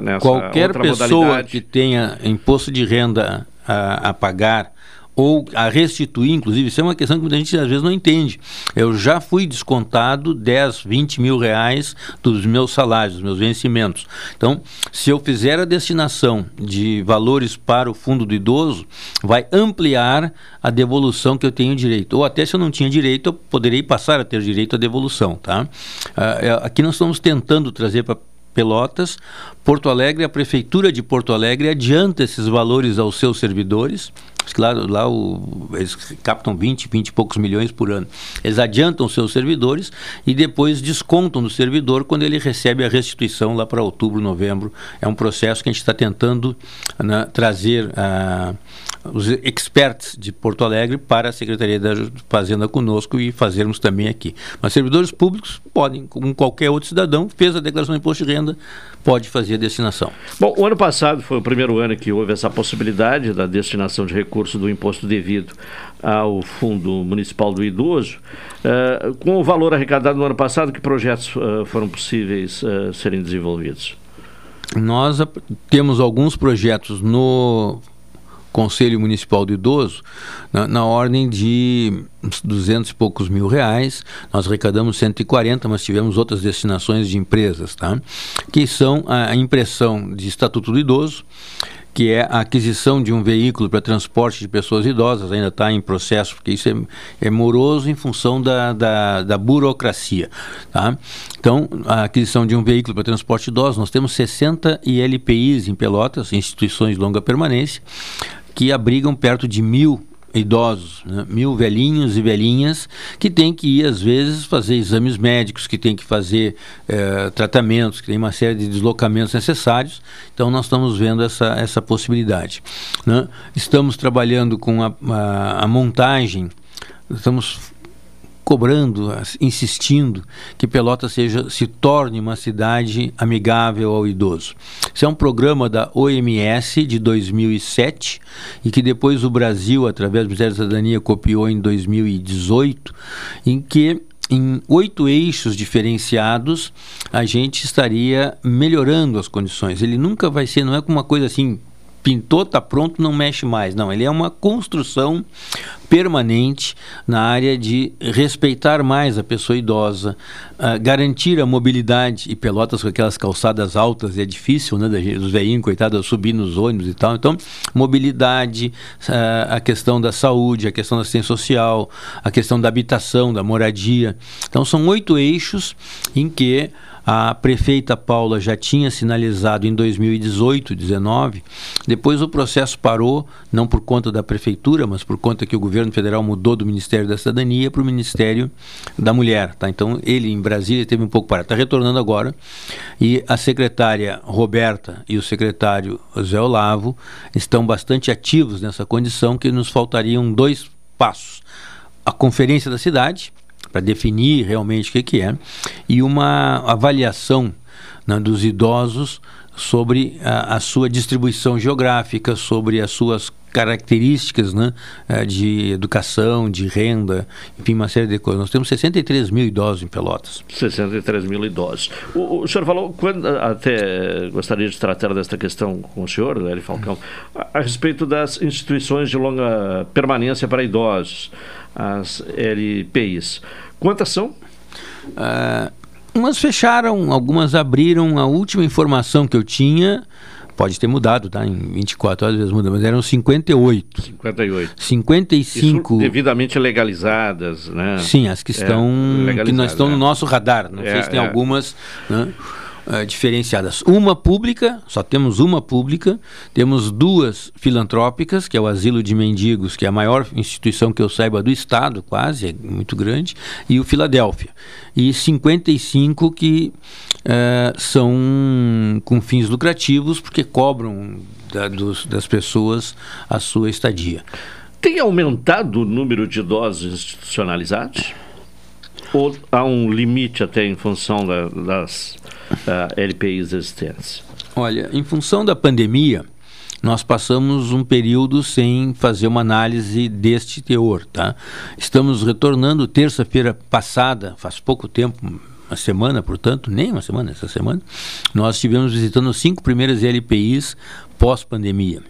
nessa qualquer pessoa modalidade. Que tenha imposto de renda a pagar ou a restituir, inclusive, isso é uma questão que muita gente às vezes não entende. Eu já fui descontado 10, 20 mil reais dos meus salários, dos meus vencimentos. Então, se eu fizer a destinação de valores para o Fundo do Idoso, vai ampliar a devolução que eu tenho direito. Ou até se eu não tinha direito, eu poderei passar a ter direito à devolução, tá? Aqui nós estamos tentando trazer para Pelotas, Porto Alegre, a Prefeitura de Porto Alegre adianta esses valores aos seus servidores. Claro, lá eles captam 20 e poucos milhões por ano. Eles adiantam seus servidores e depois descontam do servidor quando ele recebe a restituição lá para outubro, novembro. É um processo que a gente está tentando trazer os experts de Porto Alegre para a Secretaria da Fazenda conosco e fazermos também aqui. Mas servidores públicos podem, como qualquer outro cidadão, fez a declaração de imposto de renda, pode fazer a destinação. Bom, o ano passado foi o primeiro ano que houve essa possibilidade da destinação de recurso do imposto devido ao Fundo Municipal do Idoso. Com o valor arrecadado no ano passado, que projetos foram possíveis serem desenvolvidos? Nós temos alguns projetos no Conselho Municipal do Idoso, na ordem de 200 e poucos mil reais. Nós arrecadamos 140, mas tivemos outras destinações de empresas, tá? Que são a impressão de Estatuto do Idoso, que é a aquisição de um veículo para transporte de pessoas idosas, ainda está em processo, porque isso é moroso em função da burocracia. Tá? Então, a aquisição de um veículo para transporte de idosos, nós temos 60 ILPIs em Pelotas, instituições de longa permanência, que abrigam perto de 1.000 idosos, né? 1.000 velhinhos e velhinhas que tem que ir às vezes fazer exames médicos, que tem que fazer tratamentos, que tem uma série de deslocamentos necessários. Então nós estamos vendo essa possibilidade, né? Estamos trabalhando com a montagem, estamos cobrando, insistindo que Pelotas se torne uma cidade amigável ao idoso. Isso é um programa da OMS de 2007 e que depois o Brasil, através do Ministério da Cidadania, copiou em 2018, em que em 8 eixos diferenciados, a gente estaria melhorando as condições. Ele nunca vai ser, não é uma coisa assim, pintou, está pronto, não mexe mais. Não, ele é uma construção permanente na área de respeitar mais a pessoa idosa, garantir a mobilidade. E Pelotas com aquelas calçadas altas é difícil, né? Os velhinhos, coitados, subir nos ônibus e tal. Então, mobilidade, a questão da saúde, a questão da assistência social, a questão da habitação, da moradia. Então, são 8 eixos em que a prefeita Paula já tinha sinalizado em 2018, 2019, depois o processo parou, não por conta da prefeitura, mas por conta que o governo federal mudou do Ministério da Cidadania para o Ministério da Mulher, tá? Então ele em Brasília teve um pouco parado, está retornando agora, e a secretária Roberta e o secretário Zé Olavo estão bastante ativos nessa condição, que nos faltariam 2 passos: a conferência da cidade, para definir realmente o que é, e uma avaliação, né, dos idosos sobre a sua distribuição geográfica, sobre as suas características, né, de educação, de renda, enfim, uma série de coisas. Nós temos 63 mil idosos em Pelotas. 63 mil idosos. O senhor falou, até gostaria de tratar desta questão com o senhor, Lélio Falcão, a respeito das instituições de longa permanência para idosos, as LPIs. Quantas são? Umas fecharam, algumas abriram. A última informação que eu tinha, pode ter mudado, tá? Em 24 horas às vezes muda, mas eram 58. 55. Isso devidamente legalizadas, né? Sim, as que estão, que não estão no nosso radar. Não sei se tem algumas, né, diferenciadas. Uma pública, só temos uma pública, temos 2 filantrópicas, que é o Asilo de Mendigos, que é a maior instituição que eu saiba do estado, quase, é muito grande, e o Filadélfia. E 55 que são com fins lucrativos, porque cobram das pessoas a sua estadia. Tem aumentado o número de idosos institucionalizados? Ou há um limite até em função das LPIs existentes? Olha, em função da pandemia, nós passamos um período sem fazer uma análise deste teor, tá? Estamos retornando terça-feira passada, faz pouco tempo, uma semana, portanto, nem uma semana, essa semana, nós estivemos visitando as 5 primeiras LPIs pós-pandemia.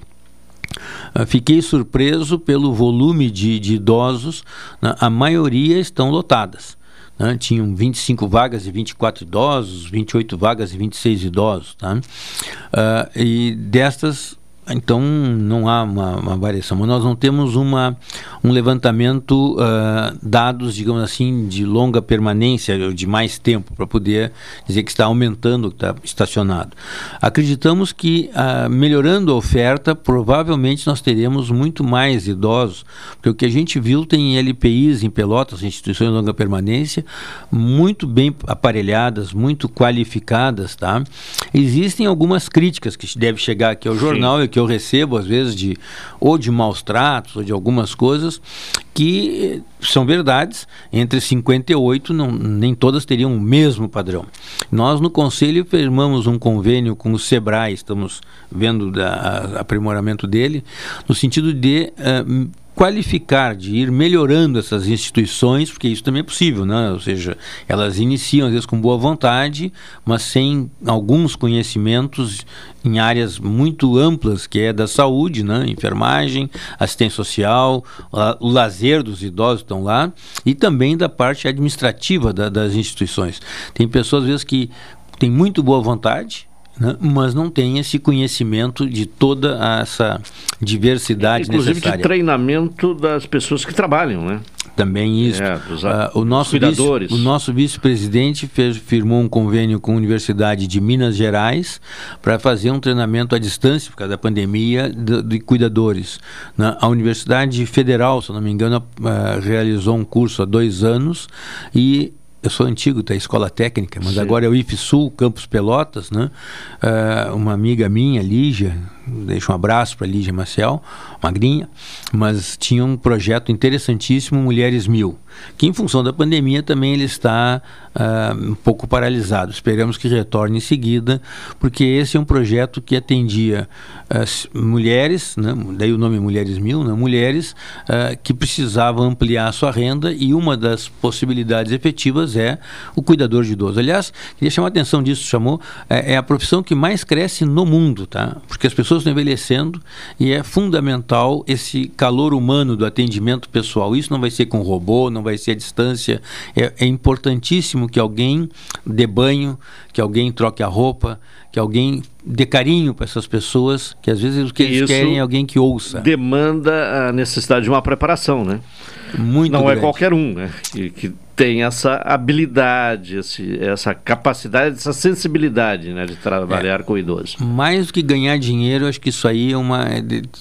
Fiquei surpreso pelo volume de idosos, né? A maioria estão lotadas, né? Tinham 25 vagas e 24 idosos, 28 vagas e 26 idosos, tá? E destas Então não há uma variação, mas nós não temos um levantamento, dados, digamos assim, de longa permanência, de mais tempo, para poder dizer que está aumentando, que está estacionado. Acreditamos que melhorando a oferta, provavelmente nós teremos muito mais idosos, porque o que a gente viu tem ILPIs em Pelotas, instituições de longa permanência, muito bem aparelhadas, muito qualificadas, tá? Existem algumas críticas que deve chegar aqui ao jornal, e que eu recebo às vezes ou de maus tratos ou de algumas coisas que são verdades. Entre 58 nem todas teriam o mesmo padrão. Nós no Conselho firmamos um convênio com o SEBRAE, estamos vendo aprimoramento dele, no sentido de qualificar, de ir melhorando essas instituições, porque isso também é possível, né? Ou seja, elas iniciam às vezes com boa vontade, mas sem alguns conhecimentos em áreas muito amplas, que é da saúde, né? Enfermagem, assistência social, o lazer dos idosos estão lá, e também da parte administrativa das instituições. Tem pessoas às vezes que têm muito boa vontade, mas não tem esse conhecimento de toda essa diversidade necessária. Inclusive de treinamento das pessoas que trabalham, né? Também isso. O nosso vice-presidente firmou um convênio com a Universidade de Minas Gerais para fazer um treinamento à distância, por causa da pandemia, de cuidadores. A Universidade Federal, se não me engano, realizou um curso há 2 anos e... Eu sou antigo da Escola Técnica, mas agora é o IFSUL, Campus Pelotas, né? Uma amiga minha, Lígia, deixo um abraço para Lígia Maciel, magrinha, mas tinha um projeto interessantíssimo, Mulheres 1000, que em função da pandemia também ele está um pouco paralisado. Esperamos que retorne em seguida, porque esse é um projeto que atendia as mulheres, né? Daí o nome Mulheres 1000, né? Mulheres que precisavam ampliar a sua renda, e uma das possibilidades efetivas é o cuidador de idoso. Aliás, queria chamar a atenção disso, é a profissão que mais cresce no mundo, tá? Porque as pessoas estão envelhecendo e é fundamental esse calor humano do atendimento pessoal. Isso não vai ser com robô, não vai ser à distância. É importantíssimo que alguém dê banho, que alguém troque a roupa, que alguém dê carinho para essas pessoas, que às vezes o que eles querem é alguém que ouça. Demanda a necessidade de uma preparação, né? Muito não grande. É qualquer um, né? Que tem essa habilidade, essa capacidade, essa sensibilidade, né, de trabalhar com o idoso. Mais do que ganhar dinheiro, acho que isso aí é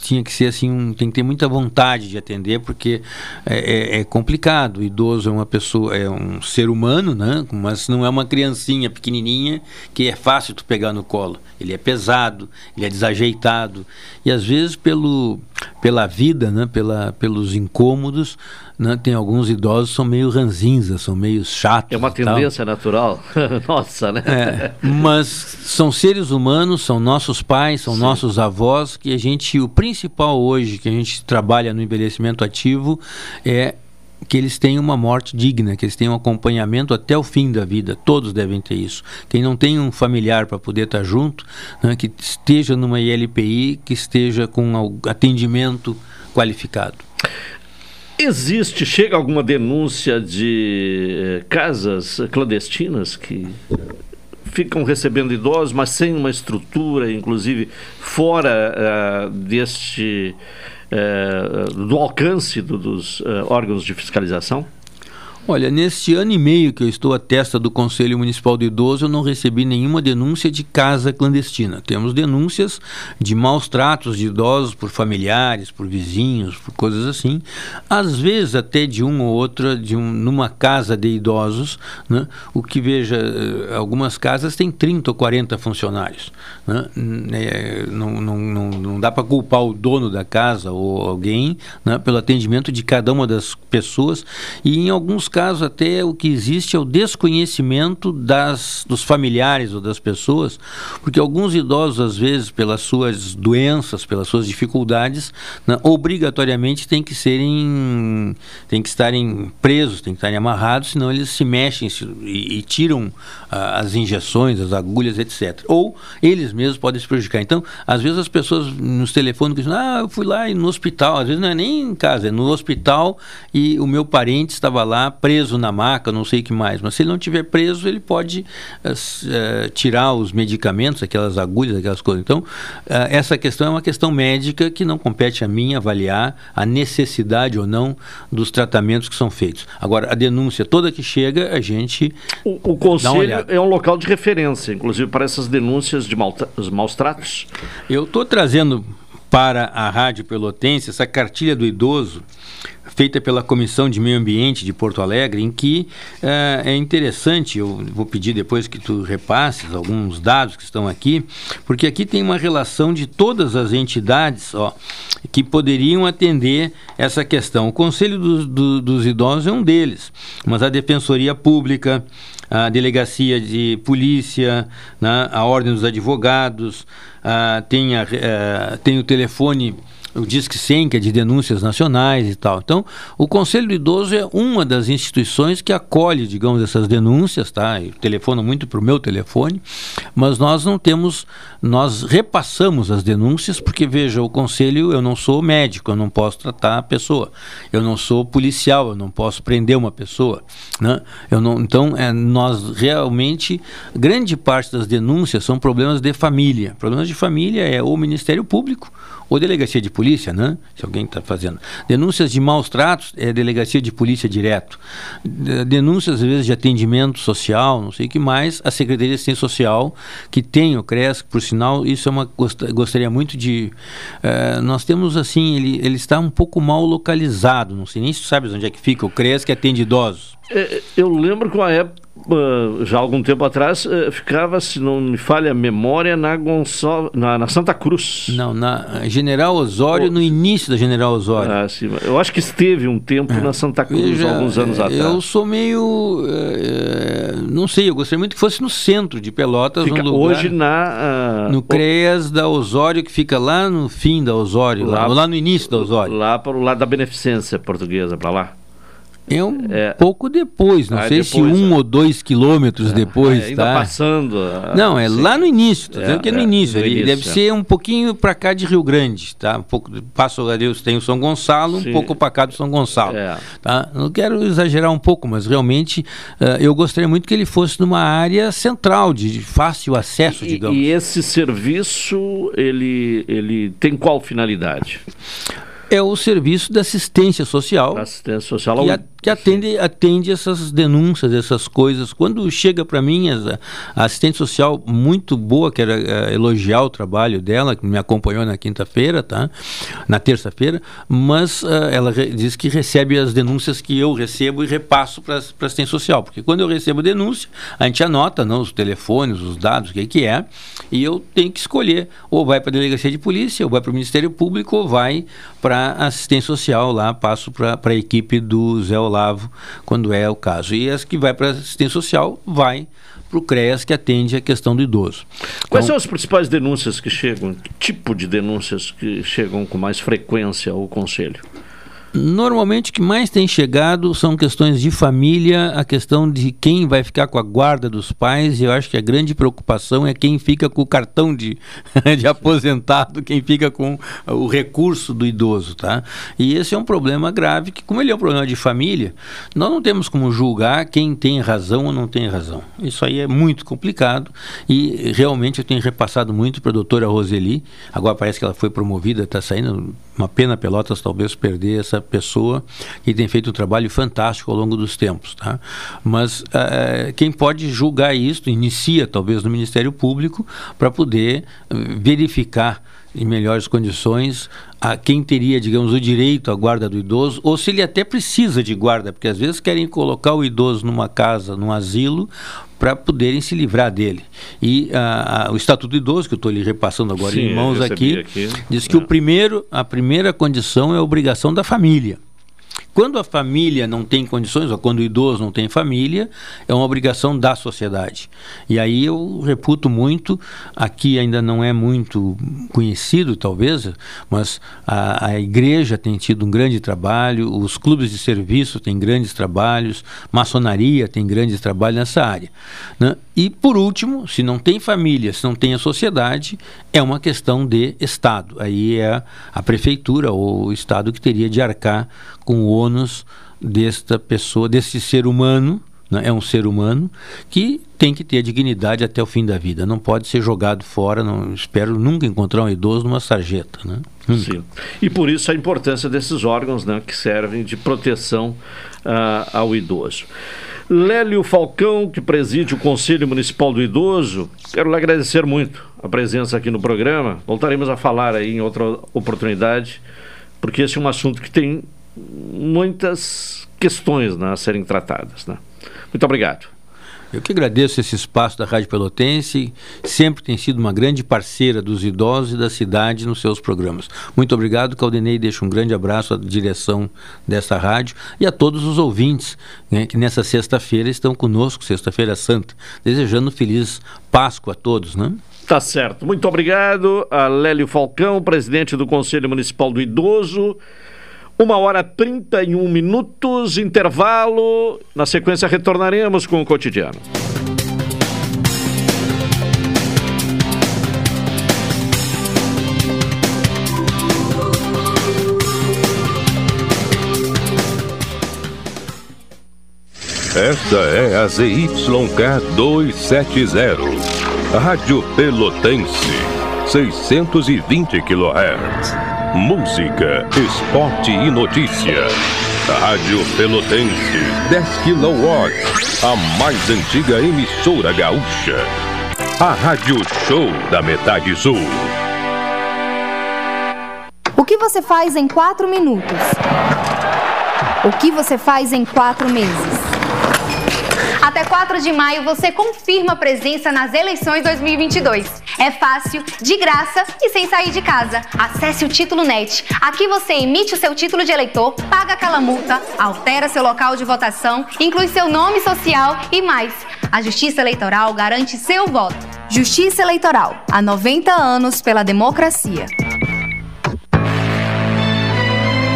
tinha que ser assim, tem que ter muita vontade de atender, porque é complicado. O idoso é uma pessoa, é um ser humano, né? Mas não é uma criancinha pequenininha que é fácil tu pegar no colo. Ele é pesado, ele é desajeitado, e às vezes pela vida, né? Pelos incômodos, né? Tem alguns idosos que são meio ranzinza, são meio chatos. É uma tendência natural, nossa, né? Mas são seres humanos, são nossos pais, são nossos avós, que o principal hoje que a gente trabalha no envelhecimento ativo é que eles tenham uma morte digna, que eles tenham um acompanhamento até o fim da vida. Todos devem ter isso. Quem não tem um familiar para poder estar junto, né, que esteja numa ILPI, que esteja com atendimento qualificado. Chega alguma denúncia de casas clandestinas que ficam recebendo idosos, mas sem uma estrutura, inclusive fora do alcance dos órgãos de fiscalização? Olha, neste ano e meio que eu estou à testa do Conselho Municipal do Idoso, eu não recebi nenhuma denúncia de casa clandestina. Temos denúncias de maus tratos de idosos por familiares, por vizinhos, por coisas assim. Às vezes até de uma ou outra, numa casa de idosos, né? O que veja, algumas casas têm 30 ou 40 funcionários, né? Não dá para culpar o dono da casa ou alguém, né, pelo atendimento de cada uma das pessoas, e em alguns casos até o que existe é o desconhecimento dos familiares ou das pessoas, porque alguns idosos às vezes pelas suas doenças, pelas suas dificuldades, né, obrigatoriamente tem que estarem presos, tem que estarem amarrados, senão eles se mexem e tiram as injeções, as agulhas, etc. Ou eles mesmos podem se prejudicar. Então, às vezes as pessoas nos telefonam que dizem, eu fui lá no hospital, às vezes não é nem em casa, é no hospital, e o meu parente estava lá preso na maca, não sei o que mais, mas se ele não estiver preso, ele pode tirar os medicamentos, aquelas agulhas, aquelas coisas. Então, essa questão é uma questão médica que não compete a mim avaliar a necessidade ou não dos tratamentos que são feitos. Agora, a denúncia toda que chega, a gente o Conselho é um local de referência, inclusive para essas denúncias de maus tratos. Eu estou trazendo para a Rádio Pelotense essa cartilha do idoso feita pela Comissão de Meio Ambiente de Porto Alegre, em que é interessante, eu vou pedir depois que tu repasses alguns dados que estão aqui, porque aqui tem uma relação de todas as entidades que poderiam atender essa questão. O Conselho dos Idosos é um deles, mas a Defensoria Pública, a Delegacia de Polícia, né, a Ordem dos Advogados, tem o telefone, o Disque 100, que é de denúncias nacionais e tal. Então, o Conselho do Idoso é uma das instituições que acolhe, digamos, essas denúncias, tá? Eu telefono muito para o meu telefone, mas nós não temos, nós repassamos as denúncias, porque, veja, o Conselho, eu não sou médico, eu não posso tratar a pessoa, eu não sou policial, eu não posso prender uma pessoa, né? Eu não, então, nós realmente, grande parte das denúncias são problemas de família. Problemas de família é ou o Ministério Público, ou Delegacia de Polícia, né? Se alguém está fazendo. Denúncias de maus tratos é Delegacia de Polícia direto. Denúncias, às vezes, de atendimento social, não sei o que mais, a Secretaria de Assistência Social, que tem o CREAS, por sinal, isso é uma... Gostaria muito de... nós temos, assim, ele está um pouco mal localizado, não sei nem se sabe onde é que fica o CREAS, que atende idosos. Eu lembro que uma época, já há algum tempo atrás, ficava, se não me falha a memória, na Santa Cruz. Não, na General Osório, no início da General Osório. Ah, sim, eu acho que esteve um tempo na Santa Cruz, alguns anos atrás. Eu sou meio... não sei, eu gostaria muito que fosse no centro de Pelotas. Fica um lugar, hoje no CREAS da Osório, que fica lá no fim da Osório, lá no início da Osório. Lá para o lado da Beneficência Portuguesa, para lá. É pouco depois, não sei se 1 ou 2 quilômetros depois, ainda tá? Passando. Não, é assim, lá no início, tô dizendo que é no início. Ele deve ser um pouquinho para cá de Rio Grande, tá? Um pouco, passa o Adeus, tem o São Gonçalo, sim, um pouco para cá do São Gonçalo. Tá? Não quero exagerar um pouco, mas realmente eu gostaria muito que ele fosse numa área central, de fácil acesso, digamos. E esse serviço, ele tem qual finalidade? É o serviço da assistência social, que atende essas denúncias, essas coisas. Quando chega para mim, a assistente social muito boa, quero elogiar o trabalho dela, que me acompanhou na quinta-feira, tá? Na terça-feira, mas ela diz que recebe as denúncias que eu recebo e repasso para a assistente social, porque quando eu recebo denúncia, a gente anota, não, os telefones, os dados, o que é, e eu tenho que escolher, ou vai para a delegacia de polícia, ou vai para o Ministério Público, ou vai para assistência social, lá passo para a equipe do Zé Olavo, quando é o caso. E as que vai para assistência social, vai para o CREAS, que atende a questão do idoso. Quais são as principais denúncias que chegam? Que tipo de denúncias que chegam com mais frequência ao Conselho? Normalmente o que mais tem chegado são questões de família, a questão de quem vai ficar com a guarda dos pais, e eu acho que a grande preocupação é quem fica com o cartão de aposentado, quem fica com o recurso do idoso, tá? E esse é um problema grave, que como ele é um problema de família, nós não temos como julgar quem tem razão ou não tem razão. Isso aí é muito complicado, e realmente eu tenho repassado muito para a doutora Roseli, agora parece que ela foi promovida, está saindo, uma pena Pelotas talvez perder essa pessoa que tem feito um trabalho fantástico ao longo dos tempos, tá? Mas quem pode julgar isso, inicia talvez no Ministério Público para poder verificar em melhores condições a quem teria, digamos, o direito à guarda do idoso, ou se ele até precisa de guarda, porque às vezes querem colocar o idoso numa casa, num asilo, para poderem se livrar dele. E o Estatuto do Idoso, que eu estou lhe repassando agora, sim, em mãos aqui, diz que a primeira condição é a obrigação da família. Quando a família não tem condições, ou quando o idoso não tem família, é uma obrigação da sociedade. E aí eu reputo muito, aqui ainda não é muito conhecido talvez, mas a igreja tem tido um grande trabalho, os clubes de serviço têm grandes trabalhos, maçonaria tem grandes trabalhos nessa área, né? E por último, se não tem família, se não tem a sociedade, é uma questão de Estado. Aí é a prefeitura ou o Estado que teria de arcar com o ônus desta pessoa, desse ser humano, né? É um ser humano que tem que ter a dignidade até o fim da vida, não pode ser jogado fora, não, espero nunca encontrar um idoso numa sarjeta, né? Sim. E por isso a importância desses órgãos, né, que servem de proteção ao idoso. Lélio Falcão, que preside o Conselho Municipal do Idoso, quero lhe agradecer muito a presença aqui no programa. Voltaremos a falar aí em outra oportunidade, porque esse é um assunto que tem muitas questões, né, a serem tratadas, né? Muito obrigado. Eu que agradeço esse espaço da Rádio Pelotense, sempre tem sido uma grande parceira dos idosos e da cidade nos seus programas. Muito obrigado, Caldenei, deixo um grande abraço à direção dessa rádio e a todos os ouvintes, né, que nessa sexta-feira estão conosco, Sexta-feira Santa, desejando feliz Páscoa a todos, né? Tá certo. Muito obrigado a Lélio Falcão, presidente do Conselho Municipal do Idoso. 1h31, intervalo. Na sequência retornaremos com o cotidiano. Esta é a ZYK270, Rádio Pelotense, 620 kHz. Música, esporte e notícia. Rádio Pelotense, 10 kW, a mais antiga emissora gaúcha. A Rádio Show da Metade Sul. O que você faz em 4 minutos? O que você faz em 4 meses? Até 4 de maio você confirma a presença nas eleições 2022. É fácil, de graça e sem sair de casa. Acesse o Título NET. Aqui você emite o seu título de eleitor, paga aquela multa, altera seu local de votação, inclui seu nome social e mais. A Justiça Eleitoral garante seu voto. Justiça Eleitoral. Há 90 anos pela democracia.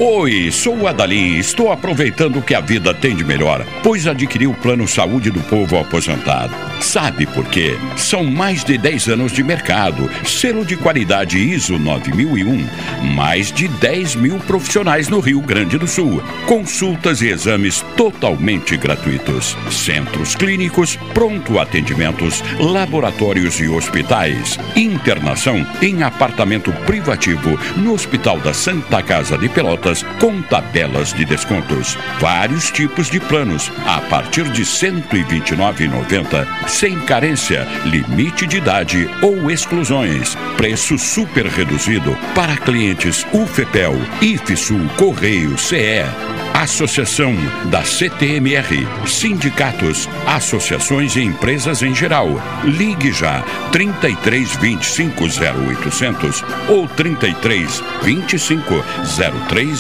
Oi, sou o Adalim e estou aproveitando o que a vida tem de melhor, pois adquiri o Plano Saúde do Povo Aposentado. Sabe por quê? São mais de 10 anos de mercado, selo de qualidade ISO 9001, mais de 10 mil profissionais no Rio Grande do Sul, consultas e exames totalmente gratuitos, centros clínicos, pronto atendimentos, laboratórios e hospitais, internação em apartamento privativo no Hospital da Santa Casa de Pelotas, com tabelas de descontos. Vários tipos de planos, a partir de R$ 129,90, sem carência, limite de idade ou exclusões. Preço super reduzido para clientes UFPEL, IFSUL, Correio, CE, Associação da CTMR, sindicatos, associações e empresas em geral. Ligue já 33 25 0800 ou 33 25 0303.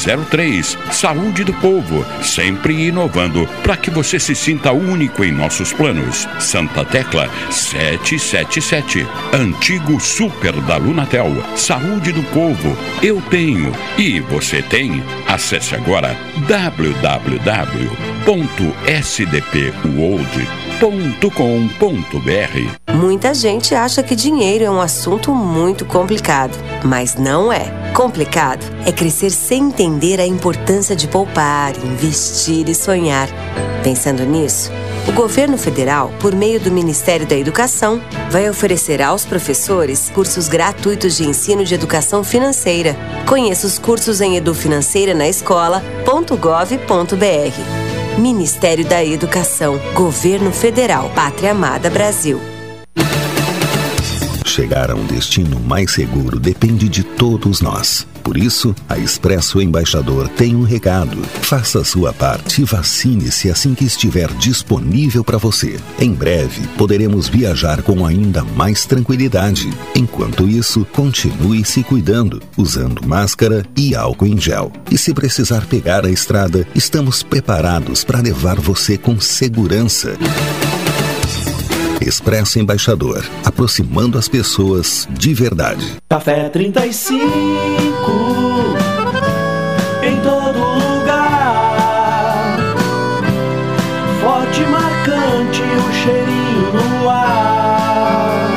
Saúde do Povo, sempre inovando para que você se sinta único em nossos planos. Santa Tecla 777, antigo super da Lunatel. Saúde do Povo, eu tenho e você tem. Acesse agora www.sdpworld.com.br. Muita gente acha que dinheiro é um assunto muito complicado, mas não é. Complicado é crescer sem entender a importância de poupar, investir e sonhar. Pensando nisso, o governo federal, por meio do Ministério da Educação, vai oferecer aos professores cursos gratuitos de ensino de educação financeira. Conheça os cursos em edufinanceira na escola.gov.br. Ministério da Educação, Governo Federal, Pátria Amada Brasil. Chegar a um destino mais seguro depende de todos nós. Por isso, a Expresso Embaixador tem um recado. Faça a sua parte e vacine-se assim que estiver disponível para você. Em breve, poderemos viajar com ainda mais tranquilidade. Enquanto isso, continue se cuidando, usando máscara e álcool em gel. E se precisar pegar a estrada, estamos preparados para levar você com segurança. Expresso Embaixador, aproximando as pessoas de verdade. Café 35, em todo lugar, forte, marcante, o cheirinho no ar.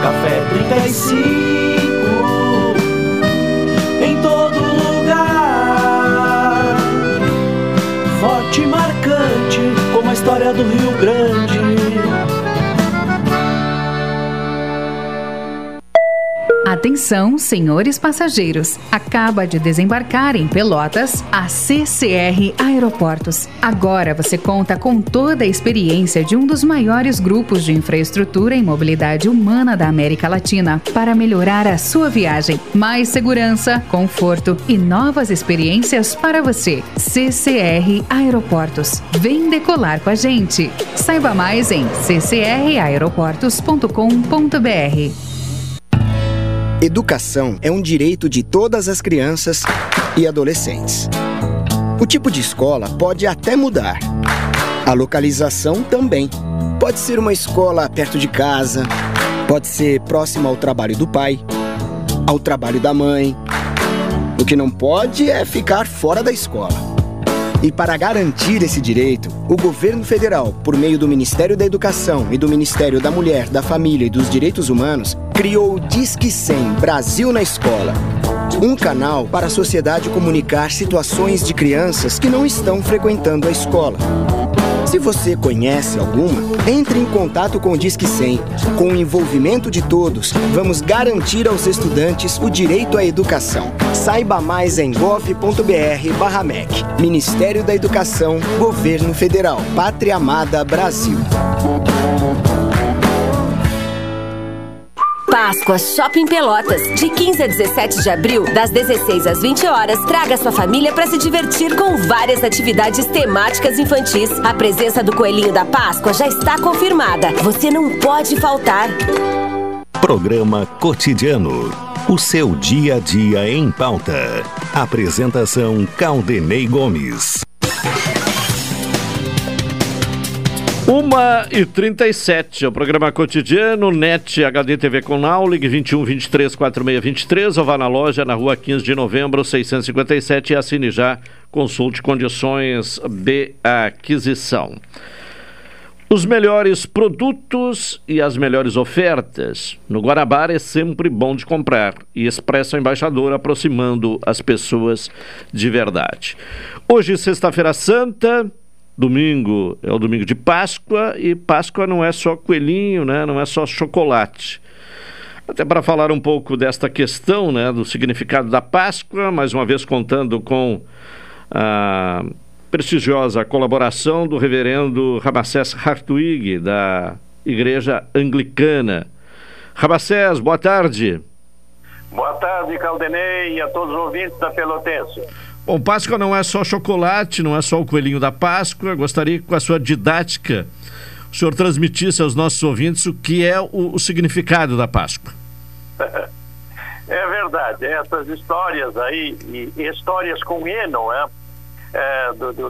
Café 35, em todo lugar, Fronteira do Rio Grande. Atenção, senhores passageiros. Acaba de desembarcar em Pelotas a CCR Aeroportos. Agora você conta com toda a experiência de um dos maiores grupos de infraestrutura em mobilidade humana da América Latina para melhorar a sua viagem. Mais segurança, conforto e novas experiências para você. CCR Aeroportos. Vem decolar com a gente. Saiba mais em ccraeroportos.com.br. Educação é um direito de todas as crianças e adolescentes. O tipo de escola pode até mudar. A localização também. Pode ser uma escola perto de casa, pode ser próxima ao trabalho do pai, ao trabalho da mãe. O que não pode é ficar fora da escola. E para garantir esse direito, o governo federal, por meio do Ministério da Educação e do Ministério da Mulher, da Família e dos Direitos Humanos, criou o Disque 100 Brasil na Escola, um canal para a sociedade comunicar situações de crianças que não estão frequentando a escola. Se você conhece alguma, entre em contato com o Disque 100. Com o envolvimento de todos, vamos garantir aos estudantes o direito à educação. Saiba mais em gov.br/MEC. Ministério da Educação, Governo Federal, Pátria Amada Brasil. Páscoa Shopping Pelotas, de 15 a 17 de abril, das 16 às 20 horas, traga sua família para se divertir com várias atividades temáticas infantis. A presença do Coelhinho da Páscoa já está confirmada. Você não pode faltar. Programa Cotidiano. O seu dia a dia em pauta. Apresentação Caldenei Gomes. 1h37, é o programa cotidiano, NET HDTV com Naulig, 21-23-46-23, ou vá na loja, na rua 15 de novembro, 657, e assine já, consulte condições de aquisição. Os melhores produtos e as melhores ofertas. No Guanabara é sempre bom de comprar. E Expresso Embaixador, aproximando as pessoas de verdade. Hoje, sexta-feira santa. Domingo é o domingo de Páscoa, e Páscoa não é só coelhinho, né? Não é só chocolate. Até para falar um pouco desta questão, né, do significado da Páscoa, mais uma vez contando com a prestigiosa colaboração do reverendo Ramacés Hartwig, da Igreja Anglicana. Ramacés, boa tarde. Boa tarde, Caldenei, e a todos os ouvintes da Pelotense. Bom, Páscoa não é só chocolate, não é só o coelhinho da Páscoa. Eu gostaria que, com a sua didática, o senhor transmitisse aos nossos ouvintes o que é o significado da Páscoa. É verdade, essas histórias aí, e histórias com E, não é?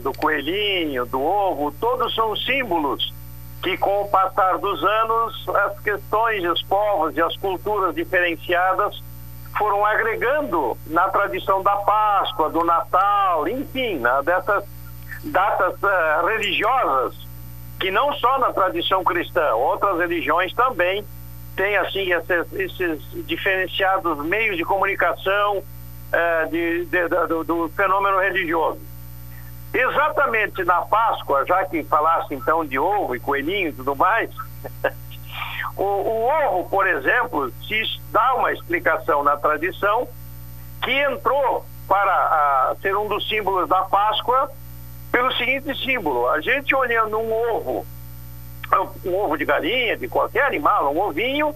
Do coelhinho, do ovo, todos são símbolos que, com o passar dos anos, as questões, os povos e as culturas diferenciadas foram agregando na tradição da Páscoa, do Natal, enfim, dessas datas religiosas, que não só na tradição cristã, outras religiões também têm, assim, esses diferenciados meios de comunicação do fenômeno religioso. Exatamente na Páscoa, já que falasse então de ovo e coelhinho e tudo mais... O ovo, por exemplo, se dá uma explicação na tradição, que entrou para ser um dos símbolos da Páscoa pelo seguinte símbolo: a gente olhando um ovo de galinha, de qualquer animal, um ovinho,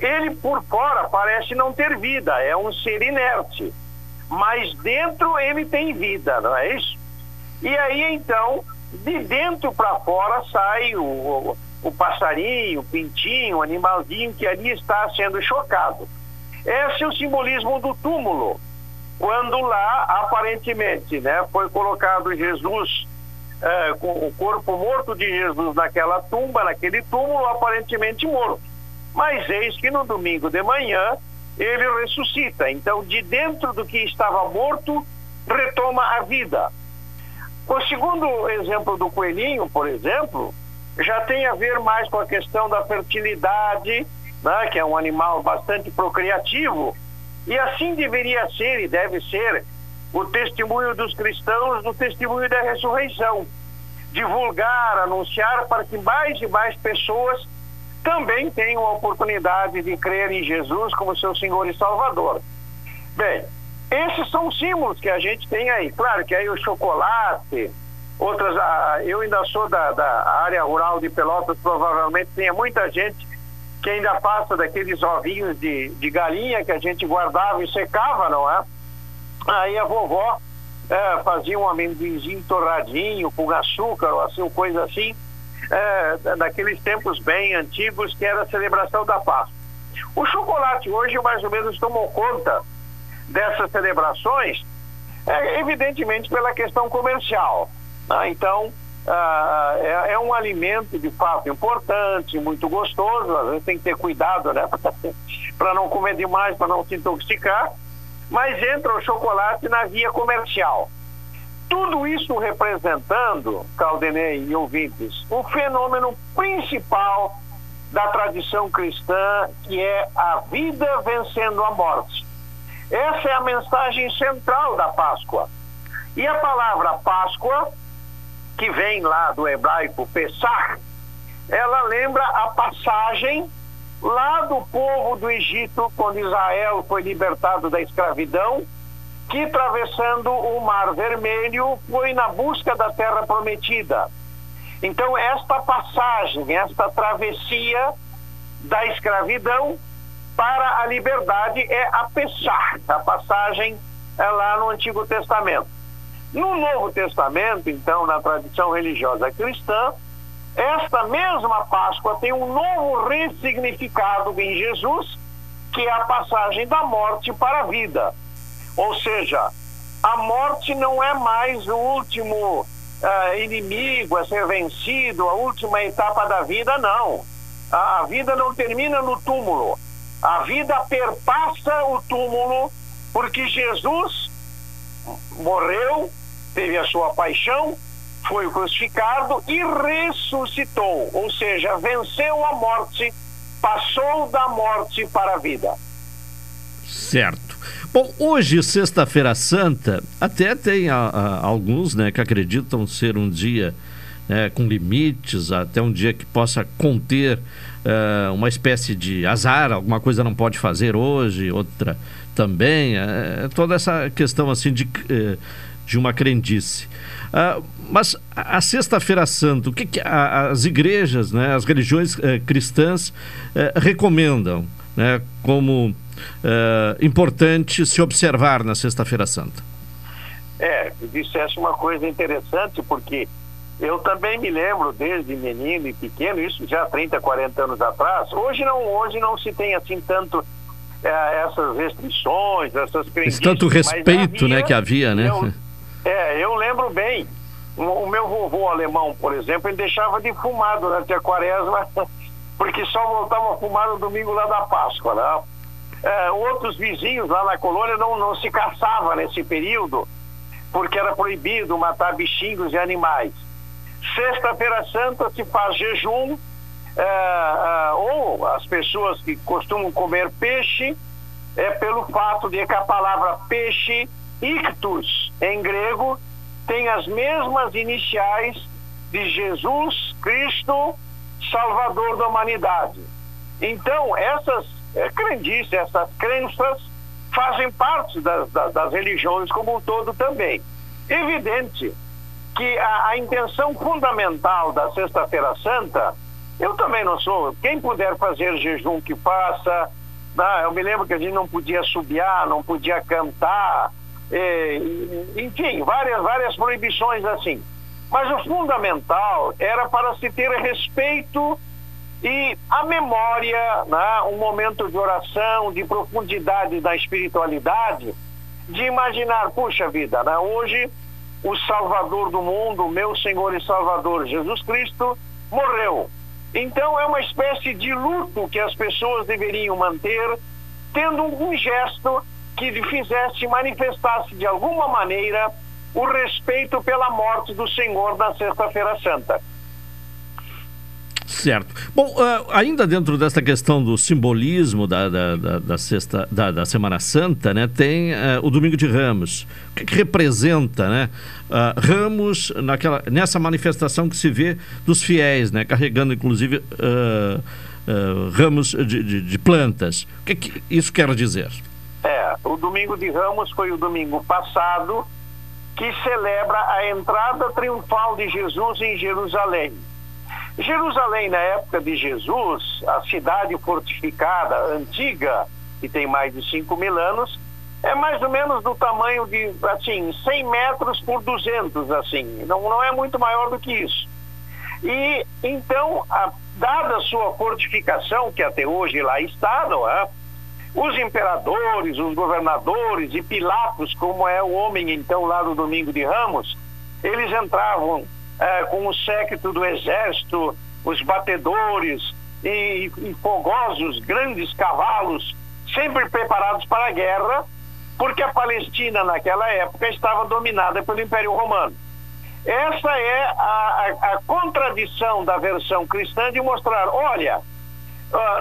ele por fora parece não ter vida, é um ser inerte, mas dentro ele tem vida, não é isso? E aí então, de dentro para fora sai o passarinho, o pintinho, o animalzinho que ali está sendo chocado. Esse é o simbolismo do túmulo, quando lá, aparentemente, né, foi colocado Jesus, com o corpo morto de Jesus naquela tumba, naquele túmulo aparentemente morto. Mas eis que no domingo de manhã ele ressuscita. Então, de dentro do que estava morto, retoma a vida. O segundo exemplo do coelhinho, por exemplo, já tem a ver mais com a questão da fertilidade, né, que é um animal bastante procriativo, e assim deveria ser e deve ser o testemunho dos cristãos, do testemunho da ressurreição. divulgar, anunciar para que mais e mais pessoas também tenham a oportunidade de crer em Jesus como seu Senhor e Salvador. Bem, esses são os símbolos que a gente tem aí. Claro que aí o chocolate, outras... eu ainda sou da área rural de Pelotas, provavelmente tinha muita gente que ainda passa daqueles ovinhos de galinha que a gente guardava e secava, não é? Aí a vovó fazia um amendoinzinho torradinho com açúcar ou assim, coisa assim, daqueles tempos bem antigos que era a celebração da Páscoa. O chocolate hoje mais ou menos tomou conta dessas celebrações, evidentemente pela questão comercial. Então, é um alimento de fato importante, muito gostoso. Às vezes tem que ter cuidado, né, para não comer demais, para não se intoxicar, mas entra o chocolate na via comercial. Tudo isso representando, Caldenei e ouvintes, o fenômeno principal da tradição cristã, que é a vida vencendo a morte. Essa é a mensagem central da Páscoa. E a palavra Páscoa, que vem lá do hebraico Pessach, ela lembra a passagem lá do povo do Egito, quando Israel foi libertado da escravidão, que, atravessando o Mar Vermelho, foi na busca da Terra Prometida. Então, esta passagem, esta travessia da escravidão para a liberdade é a Pessach, a passagem é lá no Antigo Testamento. No Novo Testamento, então, na tradição religiosa cristã, esta mesma Páscoa tem um novo ressignificado em Jesus, que é a passagem da morte para a vida. Ou seja, a morte não é mais o último inimigo a ser vencido, a última etapa da vida, não. A vida não termina no túmulo. A vida perpassa o túmulo, porque Jesus morreu, teve a sua paixão, foi crucificado e ressuscitou. Ou seja, venceu a morte, passou da morte para a vida. Certo. Bom, hoje, Sexta-feira Santa, até tem alguns, né, que acreditam ser um dia, né, com limites, até um dia que possa conter uma espécie de azar, alguma coisa não pode fazer hoje, outra também, toda essa questão assim de uma crendice. Mas a Sexta-feira Santa, o que as igrejas, né, as religiões cristãs recomendam, né, como... importante se observar na Sexta-feira Santa? Eu disseste uma coisa interessante, porque eu também me lembro desde menino e pequeno, isso já 30, 40 anos atrás. Hoje não se tem assim tanto essas restrições, essas crendices, esse tanto respeito, né, que havia, né? Eu lembro bem, o meu vovô alemão, por exemplo, ele deixava de fumar durante a quaresma, porque só voltava a fumar no domingo lá da Páscoa, né? Outros vizinhos lá na colônia não se caçava nesse período, porque era proibido matar bichinhos e animais. Sexta-feira Santa se faz jejum, ou as pessoas que costumam comer peixe, pelo fato de que a palavra peixe, ictus, em grego, tem as mesmas iniciais de Jesus Cristo, Salvador da humanidade. Então, essas crenças fazem parte das religiões como um todo também. Evidente que a intenção fundamental da Sexta-feira Santa, eu também não sou, quem puder fazer jejum que faça. Eu me lembro que a gente não podia assobiar, não podia cantar, enfim, várias proibições assim. Mas o fundamental era para se ter respeito e a memória, né, um momento de oração, de profundidade da espiritualidade, de imaginar, puxa vida, né, hoje o Salvador do mundo, meu Senhor e Salvador Jesus Cristo, morreu. Então é uma espécie de luto que as pessoas deveriam manter, tendo um gesto que fizesse, manifestasse de alguma maneira o respeito pela morte do Senhor na Sexta-feira Santa. Certo. Bom, ainda dentro dessa questão do simbolismo da Semana Santa, né, tem o Domingo de Ramos. O que representa, né, Ramos nessa manifestação que se vê dos fiéis, né, carregando inclusive ramos de plantas. O que, isso quer dizer? O Domingo de Ramos foi o domingo passado, que celebra a entrada triunfal de Jesus em Jerusalém. Jerusalém, na época de Jesus, a cidade fortificada, antiga, que tem mais de 5.000 anos, é mais ou menos do tamanho de, assim, 100 metros por 200, assim. Não é muito maior do que isso. E, então, dada a sua fortificação, que até hoje lá está, não é? Os imperadores, os governadores e Pilatos, como é o homem, então, lá do Domingo de Ramos, eles entravam com o séquito do exército, os batedores e fogosos, grandes cavalos, sempre preparados para a guerra, porque a Palestina, naquela época, estava dominada pelo Império Romano. Essa é a contradição da versão cristã de mostrar, olha...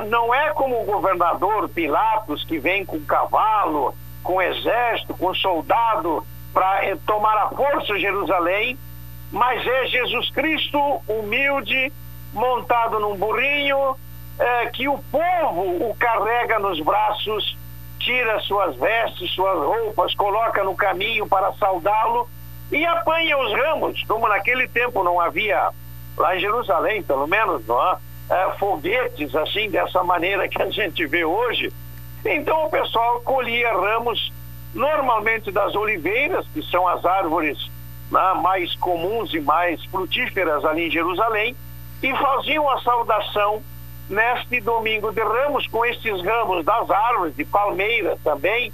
não é como o governador Pilatos, que vem com cavalo, com exército, com soldado, para tomar à força Jerusalém, mas é Jesus Cristo humilde, montado num burrinho, que o povo o carrega nos braços, tira suas vestes, suas roupas, coloca no caminho para saudá-lo e apanha os ramos, como naquele tempo não havia, lá em Jerusalém pelo menos, não há? Foguetes, assim, dessa maneira que a gente vê hoje. Então o pessoal colhia ramos normalmente das oliveiras, que são as árvores mais comuns e mais frutíferas ali em Jerusalém, e faziam a saudação neste domingo de ramos com estes ramos das árvores, de palmeiras também,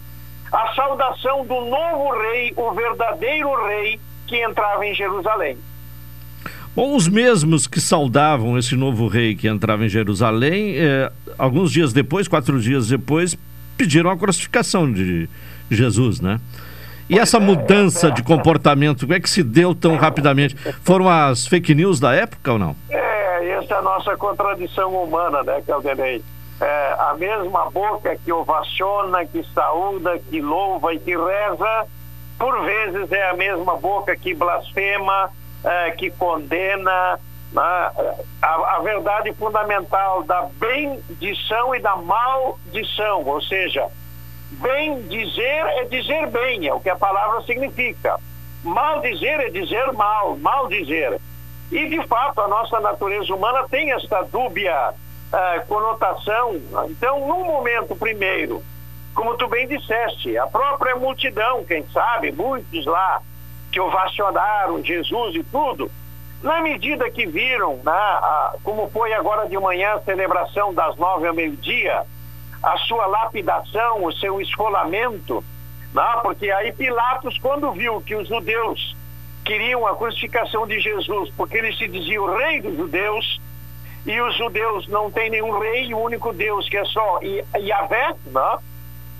a saudação do novo rei, o verdadeiro rei que entrava em Jerusalém. Bom, os mesmos que saudavam esse novo rei que entrava em Jerusalém, alguns dias depois, 4 dias depois, pediram a crucificação de Jesus, né? E essa mudança de comportamento, como é que se deu tão rapidamente? Foram as fake news da época ou não? Essa é a nossa contradição humana, né, Caldenei? A mesma boca que ovaciona, que saúda, que louva e que reza, por vezes é a mesma boca que blasfema, que condena a verdade fundamental da bendição e da maldição, ou seja, bem dizer é dizer bem, é o que a palavra significa, mal dizer é dizer mal, mal dizer. E de fato a nossa natureza humana tem esta dúbia conotação. Então, num momento primeiro, como tu bem disseste, a própria multidão, quem sabe, muitos lá, que ovacionaram Jesus e tudo, na medida que viram, como foi agora de manhã a celebração das 9h ao meio-dia, a sua lapidação, o seu esfolamento, porque aí Pilatos, quando viu que os judeus queriam a crucificação de Jesus, porque ele se dizia o rei dos judeus, e os judeus não têm nenhum rei, o único Deus que é só Yahvé,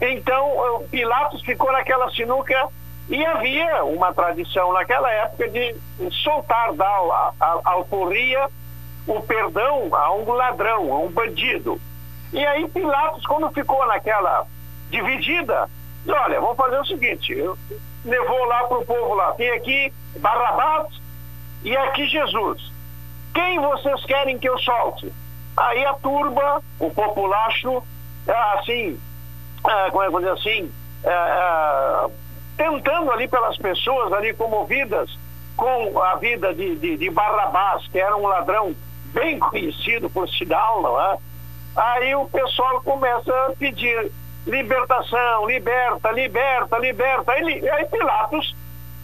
então Pilatos ficou naquela sinuca. E havia uma tradição naquela época de soltar da alforria o perdão a um ladrão, a um bandido. E aí Pilatos, quando ficou naquela dividida, disse, olha, vamos fazer o seguinte, levou lá para o povo lá, tem aqui Barrabás e aqui Jesus. Quem vocês querem que eu solte? Aí a turba, o populacho, assim, como é que eu vou dizer assim, tentando ali pelas pessoas ali comovidas com a vida de Barrabás, que era um ladrão bem conhecido por sinal, não é? Aí o pessoal começa a pedir libertação, liberta, liberta, liberta. Aí Pilatos,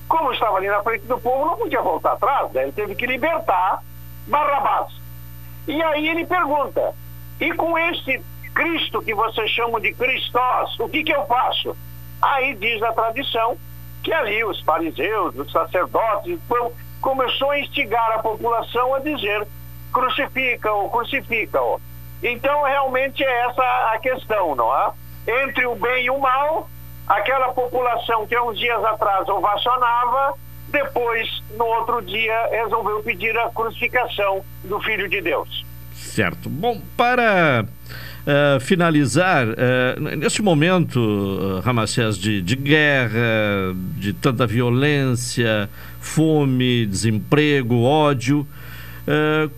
como estava ali na frente do povo, não podia voltar atrás, né? Ele teve que libertar Barrabás. E aí ele pergunta, e com este Cristo que vocês chamam de Cristós, o que eu faço? Aí diz a tradição que ali os fariseus, os sacerdotes, começou a instigar a população a dizer crucifica-o, crucifica-o. Então realmente é essa a questão, não é? Entre o bem e o mal, aquela população que uns dias atrás ovacionava, depois, no outro dia, resolveu pedir a crucificação do Filho de Deus. Certo. Bom, para finalizar, neste momento, Ramacés, de guerra, de tanta violência, fome, desemprego, ódio,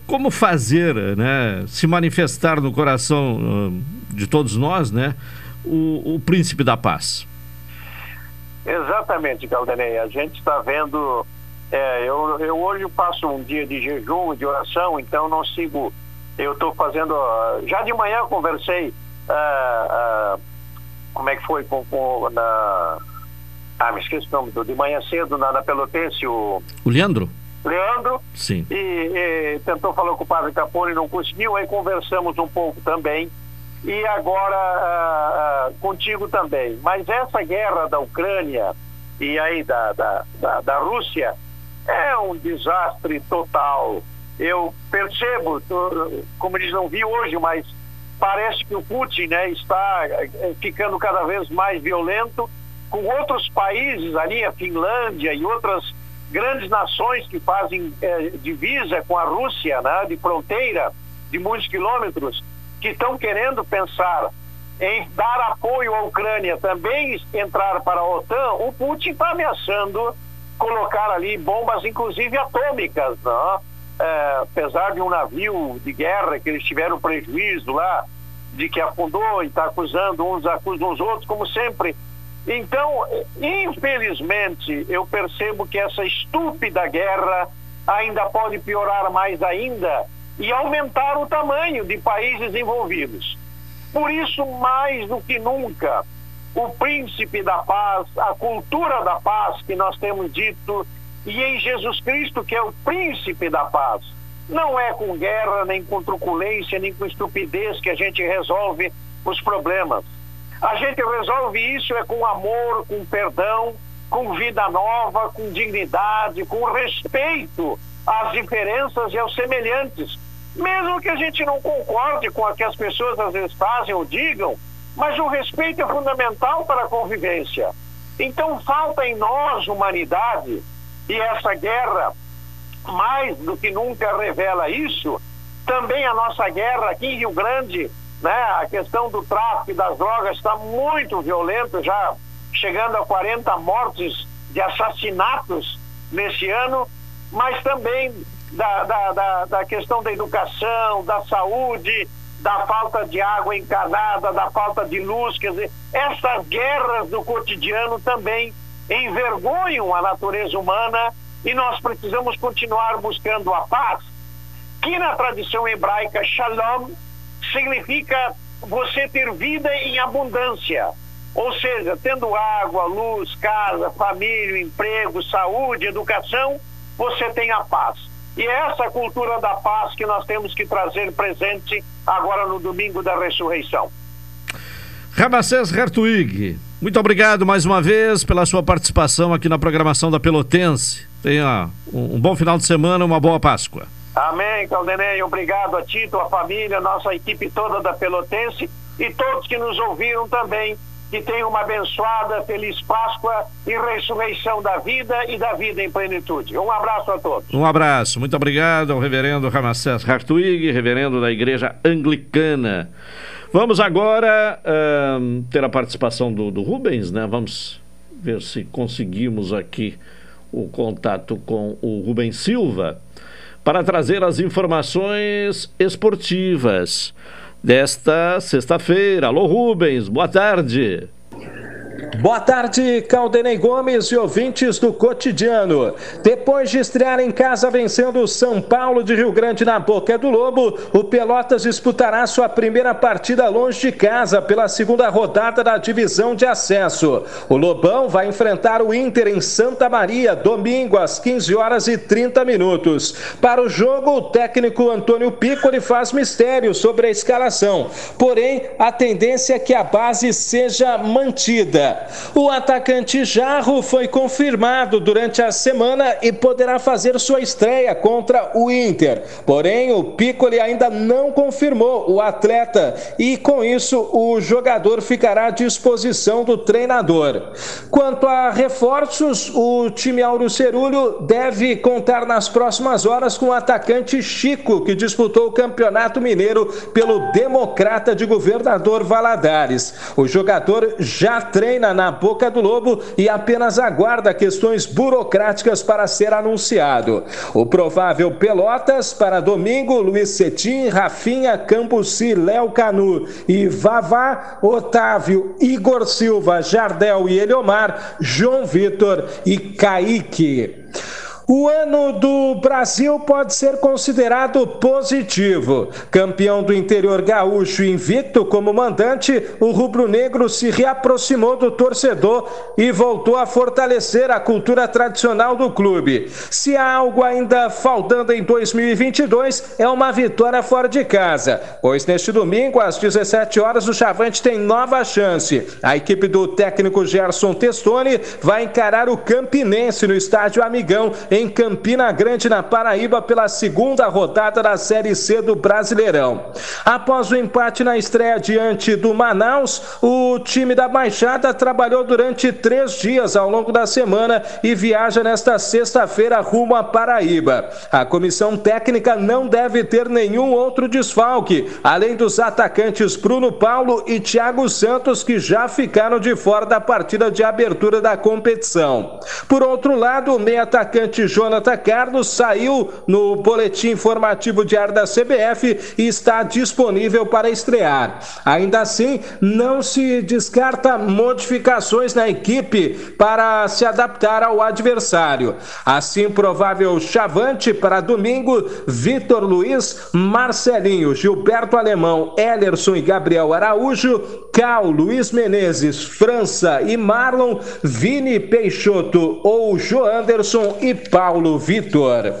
como fazer, né, se manifestar no coração de todos nós, né, o príncipe da paz? Exatamente, Caldenei. A gente está vendo... Eu hoje passo um dia de jejum, de oração, então não sigo... Eu estou fazendo... Já de manhã eu conversei... como é que foi? Me esqueci o nome. De manhã cedo, na Pelotense, o Leandro? Leandro. Sim. E tentou falar com o padre Capone, não conseguiu. Aí conversamos um pouco também. E agora contigo também. Mas essa guerra da Ucrânia e aí da Rússia é um desastre total. Eu percebo, como eles não vi hoje, mas parece que o Putin, né, está ficando cada vez mais violento com outros países ali, a Finlândia e outras grandes nações que fazem divisa com a Rússia, né, de fronteira de muitos quilômetros, que estão querendo pensar em dar apoio à Ucrânia, também entrar para a OTAN. O Putin está ameaçando colocar ali bombas, inclusive atômicas, né? Apesar de um navio de guerra que eles tiveram prejuízo lá, de que afundou, e está acusando, uns acusam os outros, como sempre. Então, infelizmente, eu percebo que essa estúpida guerra ainda pode piorar mais ainda e aumentar o tamanho de países envolvidos. Por isso, mais do que nunca, o príncipe da paz, a cultura da paz que nós temos dito, e em Jesus Cristo, que é o príncipe da paz. Não é com guerra, nem com truculência, nem com estupidez que a gente resolve os problemas. A gente resolve isso é com amor, com perdão, com vida nova, com dignidade, com respeito às diferenças e aos semelhantes. Mesmo que a gente não concorde com o que as pessoas às vezes fazem ou digam, mas o respeito é fundamental para a convivência. Então falta em nós, humanidade, e essa guerra, mais do que nunca, revela isso. Também a nossa guerra aqui em Rio Grande, né, a questão do tráfico e das drogas está muito violento, já chegando a 40 mortes de assassinatos nesse ano, mas também da questão da educação, da saúde, da falta de água encanada, da falta de luz. Quer dizer, essas guerras do cotidiano também envergonham a natureza humana, e nós precisamos continuar buscando a paz, que na tradição hebraica, shalom, significa você ter vida em abundância, ou seja, tendo água, luz, casa, família, emprego, saúde, educação, você tem a paz. E é essa cultura da paz que nós temos que trazer presente agora no domingo da ressurreição. Ramacés Hartwig, muito obrigado mais uma vez pela sua participação aqui na programação da Pelotense. Tenha um bom final de semana, uma boa Páscoa. Amém, Caldenei. Obrigado a ti, tua família, nossa equipe toda da Pelotense e todos que nos ouviram também. Que tenham uma abençoada, feliz Páscoa e ressurreição da vida e da vida em plenitude. Um abraço a todos. Um abraço. Muito obrigado ao reverendo Ramacés Hartwig, reverendo da Igreja Anglicana. Vamos agora ter a participação do Rubens, né? Vamos ver se conseguimos aqui o contato com o Rubens Silva para trazer as informações esportivas desta sexta-feira. Alô, Rubens, boa tarde. Boa tarde, Caldenei Gomes e ouvintes do Cotidiano. Depois de estrear em casa vencendo o São Paulo de Rio Grande na boca do Lobo, o Pelotas disputará sua primeira partida longe de casa pela segunda rodada da divisão de acesso. O Lobão vai enfrentar o Inter em Santa Maria, domingo às 15h30. Para o jogo, o técnico Antônio Piccoli faz mistério sobre a escalação. Porém, a tendência é que a base seja mantida. O atacante Jarro foi confirmado durante a semana e poderá fazer sua estreia contra o Inter. Porém, o Piccoli ainda não confirmou o atleta e, com isso, o jogador ficará à disposição do treinador. Quanto a reforços, o time Auro-Cerúleo deve contar nas próximas horas com o atacante Chico, que disputou o Campeonato Mineiro pelo Democrata de Governador Valadares. O jogador já treina na Boca do Lobo e apenas aguarda questões burocráticas para ser anunciado. O provável Pelotas para domingo: Luiz Cetim, Rafinha, Cambuci, Léo Canu e Vavá, Otávio, Igor Silva, Jardel e Eliomar, João Vitor e Kaique. O ano do Brasil pode ser considerado positivo. Campeão do interior gaúcho invicto como mandante, o rubro-negro se reaproximou do torcedor e voltou a fortalecer a cultura tradicional do clube. Se há algo ainda faltando em 2022, é uma vitória fora de casa, pois neste domingo, às 17 horas, o Chavante tem nova chance. A equipe do técnico Gerson Testoni vai encarar o Campinense no estádio Amigão, em Campina Grande, na Paraíba, pela segunda rodada da Série C do Brasileirão. Após o empate na estreia diante do Manaus, o time da Baixada trabalhou durante 3 dias ao longo da semana e viaja nesta sexta-feira rumo à Paraíba. A comissão técnica não deve ter nenhum outro desfalque, além dos atacantes Bruno Paulo e Thiago Santos, que já ficaram de fora da partida de abertura da competição. Por outro lado, o meio-atacante Jonathan Carlos saiu no boletim informativo diário da CBF e está disponível para estrear. Ainda assim, não se descarta modificações na equipe para se adaptar ao adversário. Assim, provável Chavante para domingo: Vitor Luiz, Marcelinho, Gilberto Alemão, Ellerson e Gabriel Araújo, Cal, Luiz Menezes, França e Marlon, Vini Peixoto ou Joanderson e Paulo Vitor.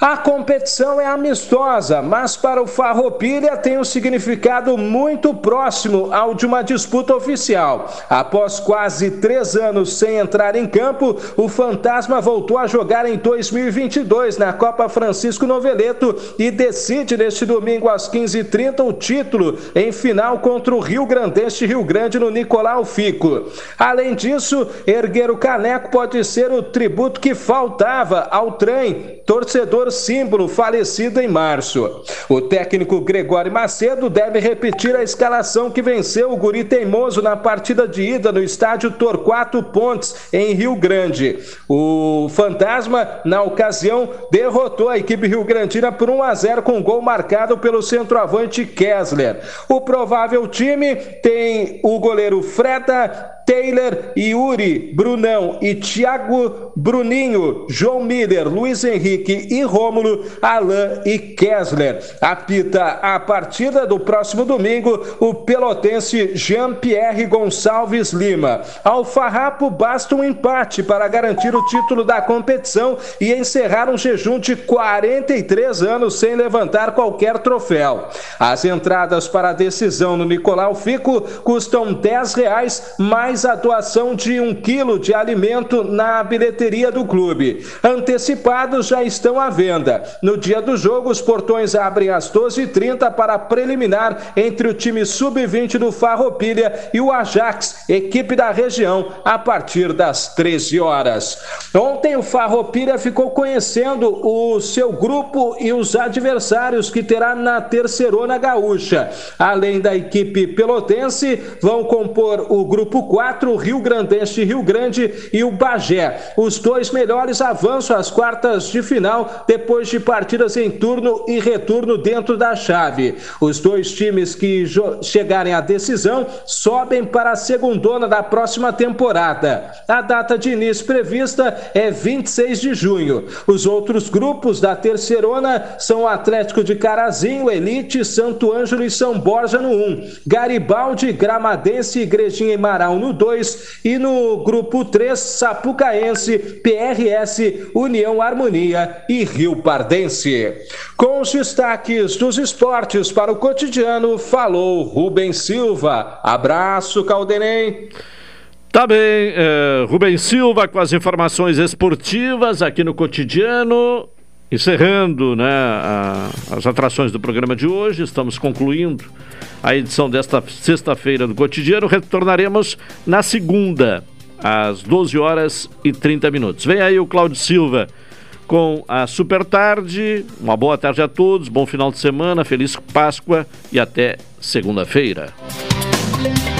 A competição é amistosa, mas para o Farroupilha tem um significado muito próximo ao de uma disputa oficial. Após quase 3 anos sem entrar em campo, o Fantasma voltou a jogar em 2022 na Copa Francisco Noveletto e decide neste domingo às 15h30 o título em final contra o Riograndense Rio Grande no Nicolau Fico. Além disso, erguer o caneco pode ser o tributo que faltava ao trem, torcedor símbolo falecido em março. O técnico Gregório Macedo deve repetir a escalação que venceu o Guri Teimoso na partida de ida no estádio Torquato Pontes, em Rio Grande. O Fantasma, na ocasião, derrotou a equipe riograndense por 1-0 com um gol marcado pelo centroavante Kessler. O provável time tem o goleiro Freda, Taylor, Yuri, Brunão e Thiago, Bruninho, João Miller, Luiz Henrique e Rômulo, Alain e Kessler. Apita a partida do próximo domingo o pelotense Jean-Pierre Gonçalves Lima. Ao Farrapo basta um empate para garantir o título da competição e encerrar um jejum de 43 anos sem levantar qualquer troféu. As entradas para a decisão no Nicolau Fico custam R$10, mais a doação de 1 quilo de alimento na bilheteria do clube. Antecipados já estão à venda. No dia do jogo, os portões abrem às 12h30 para preliminar entre o time sub-20 do Farroupilha e o Ajax, equipe da região, a partir das 13 horas. Ontem o Farroupilha ficou conhecendo o seu grupo e os adversários que terá na Terceirona Gaúcha. Além da equipe pelotense, vão compor o grupo 4 o Riograndense Rio Grande e o Bagé. Os 2 melhores avançam às quartas de final depois de partidas em turno e retorno dentro da chave. Os 2 times que chegarem à decisão sobem para a segundona da próxima temporada. A data de início prevista é 26 de junho. Os outros grupos da Terceirona são o Atlético de Carazinho, Elite, Santo Ângelo e São Borja no 1, Garibaldi, Gramadense, Igrejinha e Marau no 2 e no grupo 3, Sapucaense, PRS, União Harmonia e Rio Pardense. Com os destaques dos esportes para o cotidiano, falou Rubens Silva. Abraço, Caldenei. Tá bem, Rubens Silva com as informações esportivas aqui no Cotidiano, encerrando, né, as atrações do programa de hoje. Estamos concluindo a edição desta sexta-feira do Cotidiano. Retornaremos na segunda, às 12h30. Vem aí o Cláudio Silva com a Super Tarde. Uma boa tarde a todos, bom final de semana, feliz Páscoa e até segunda-feira.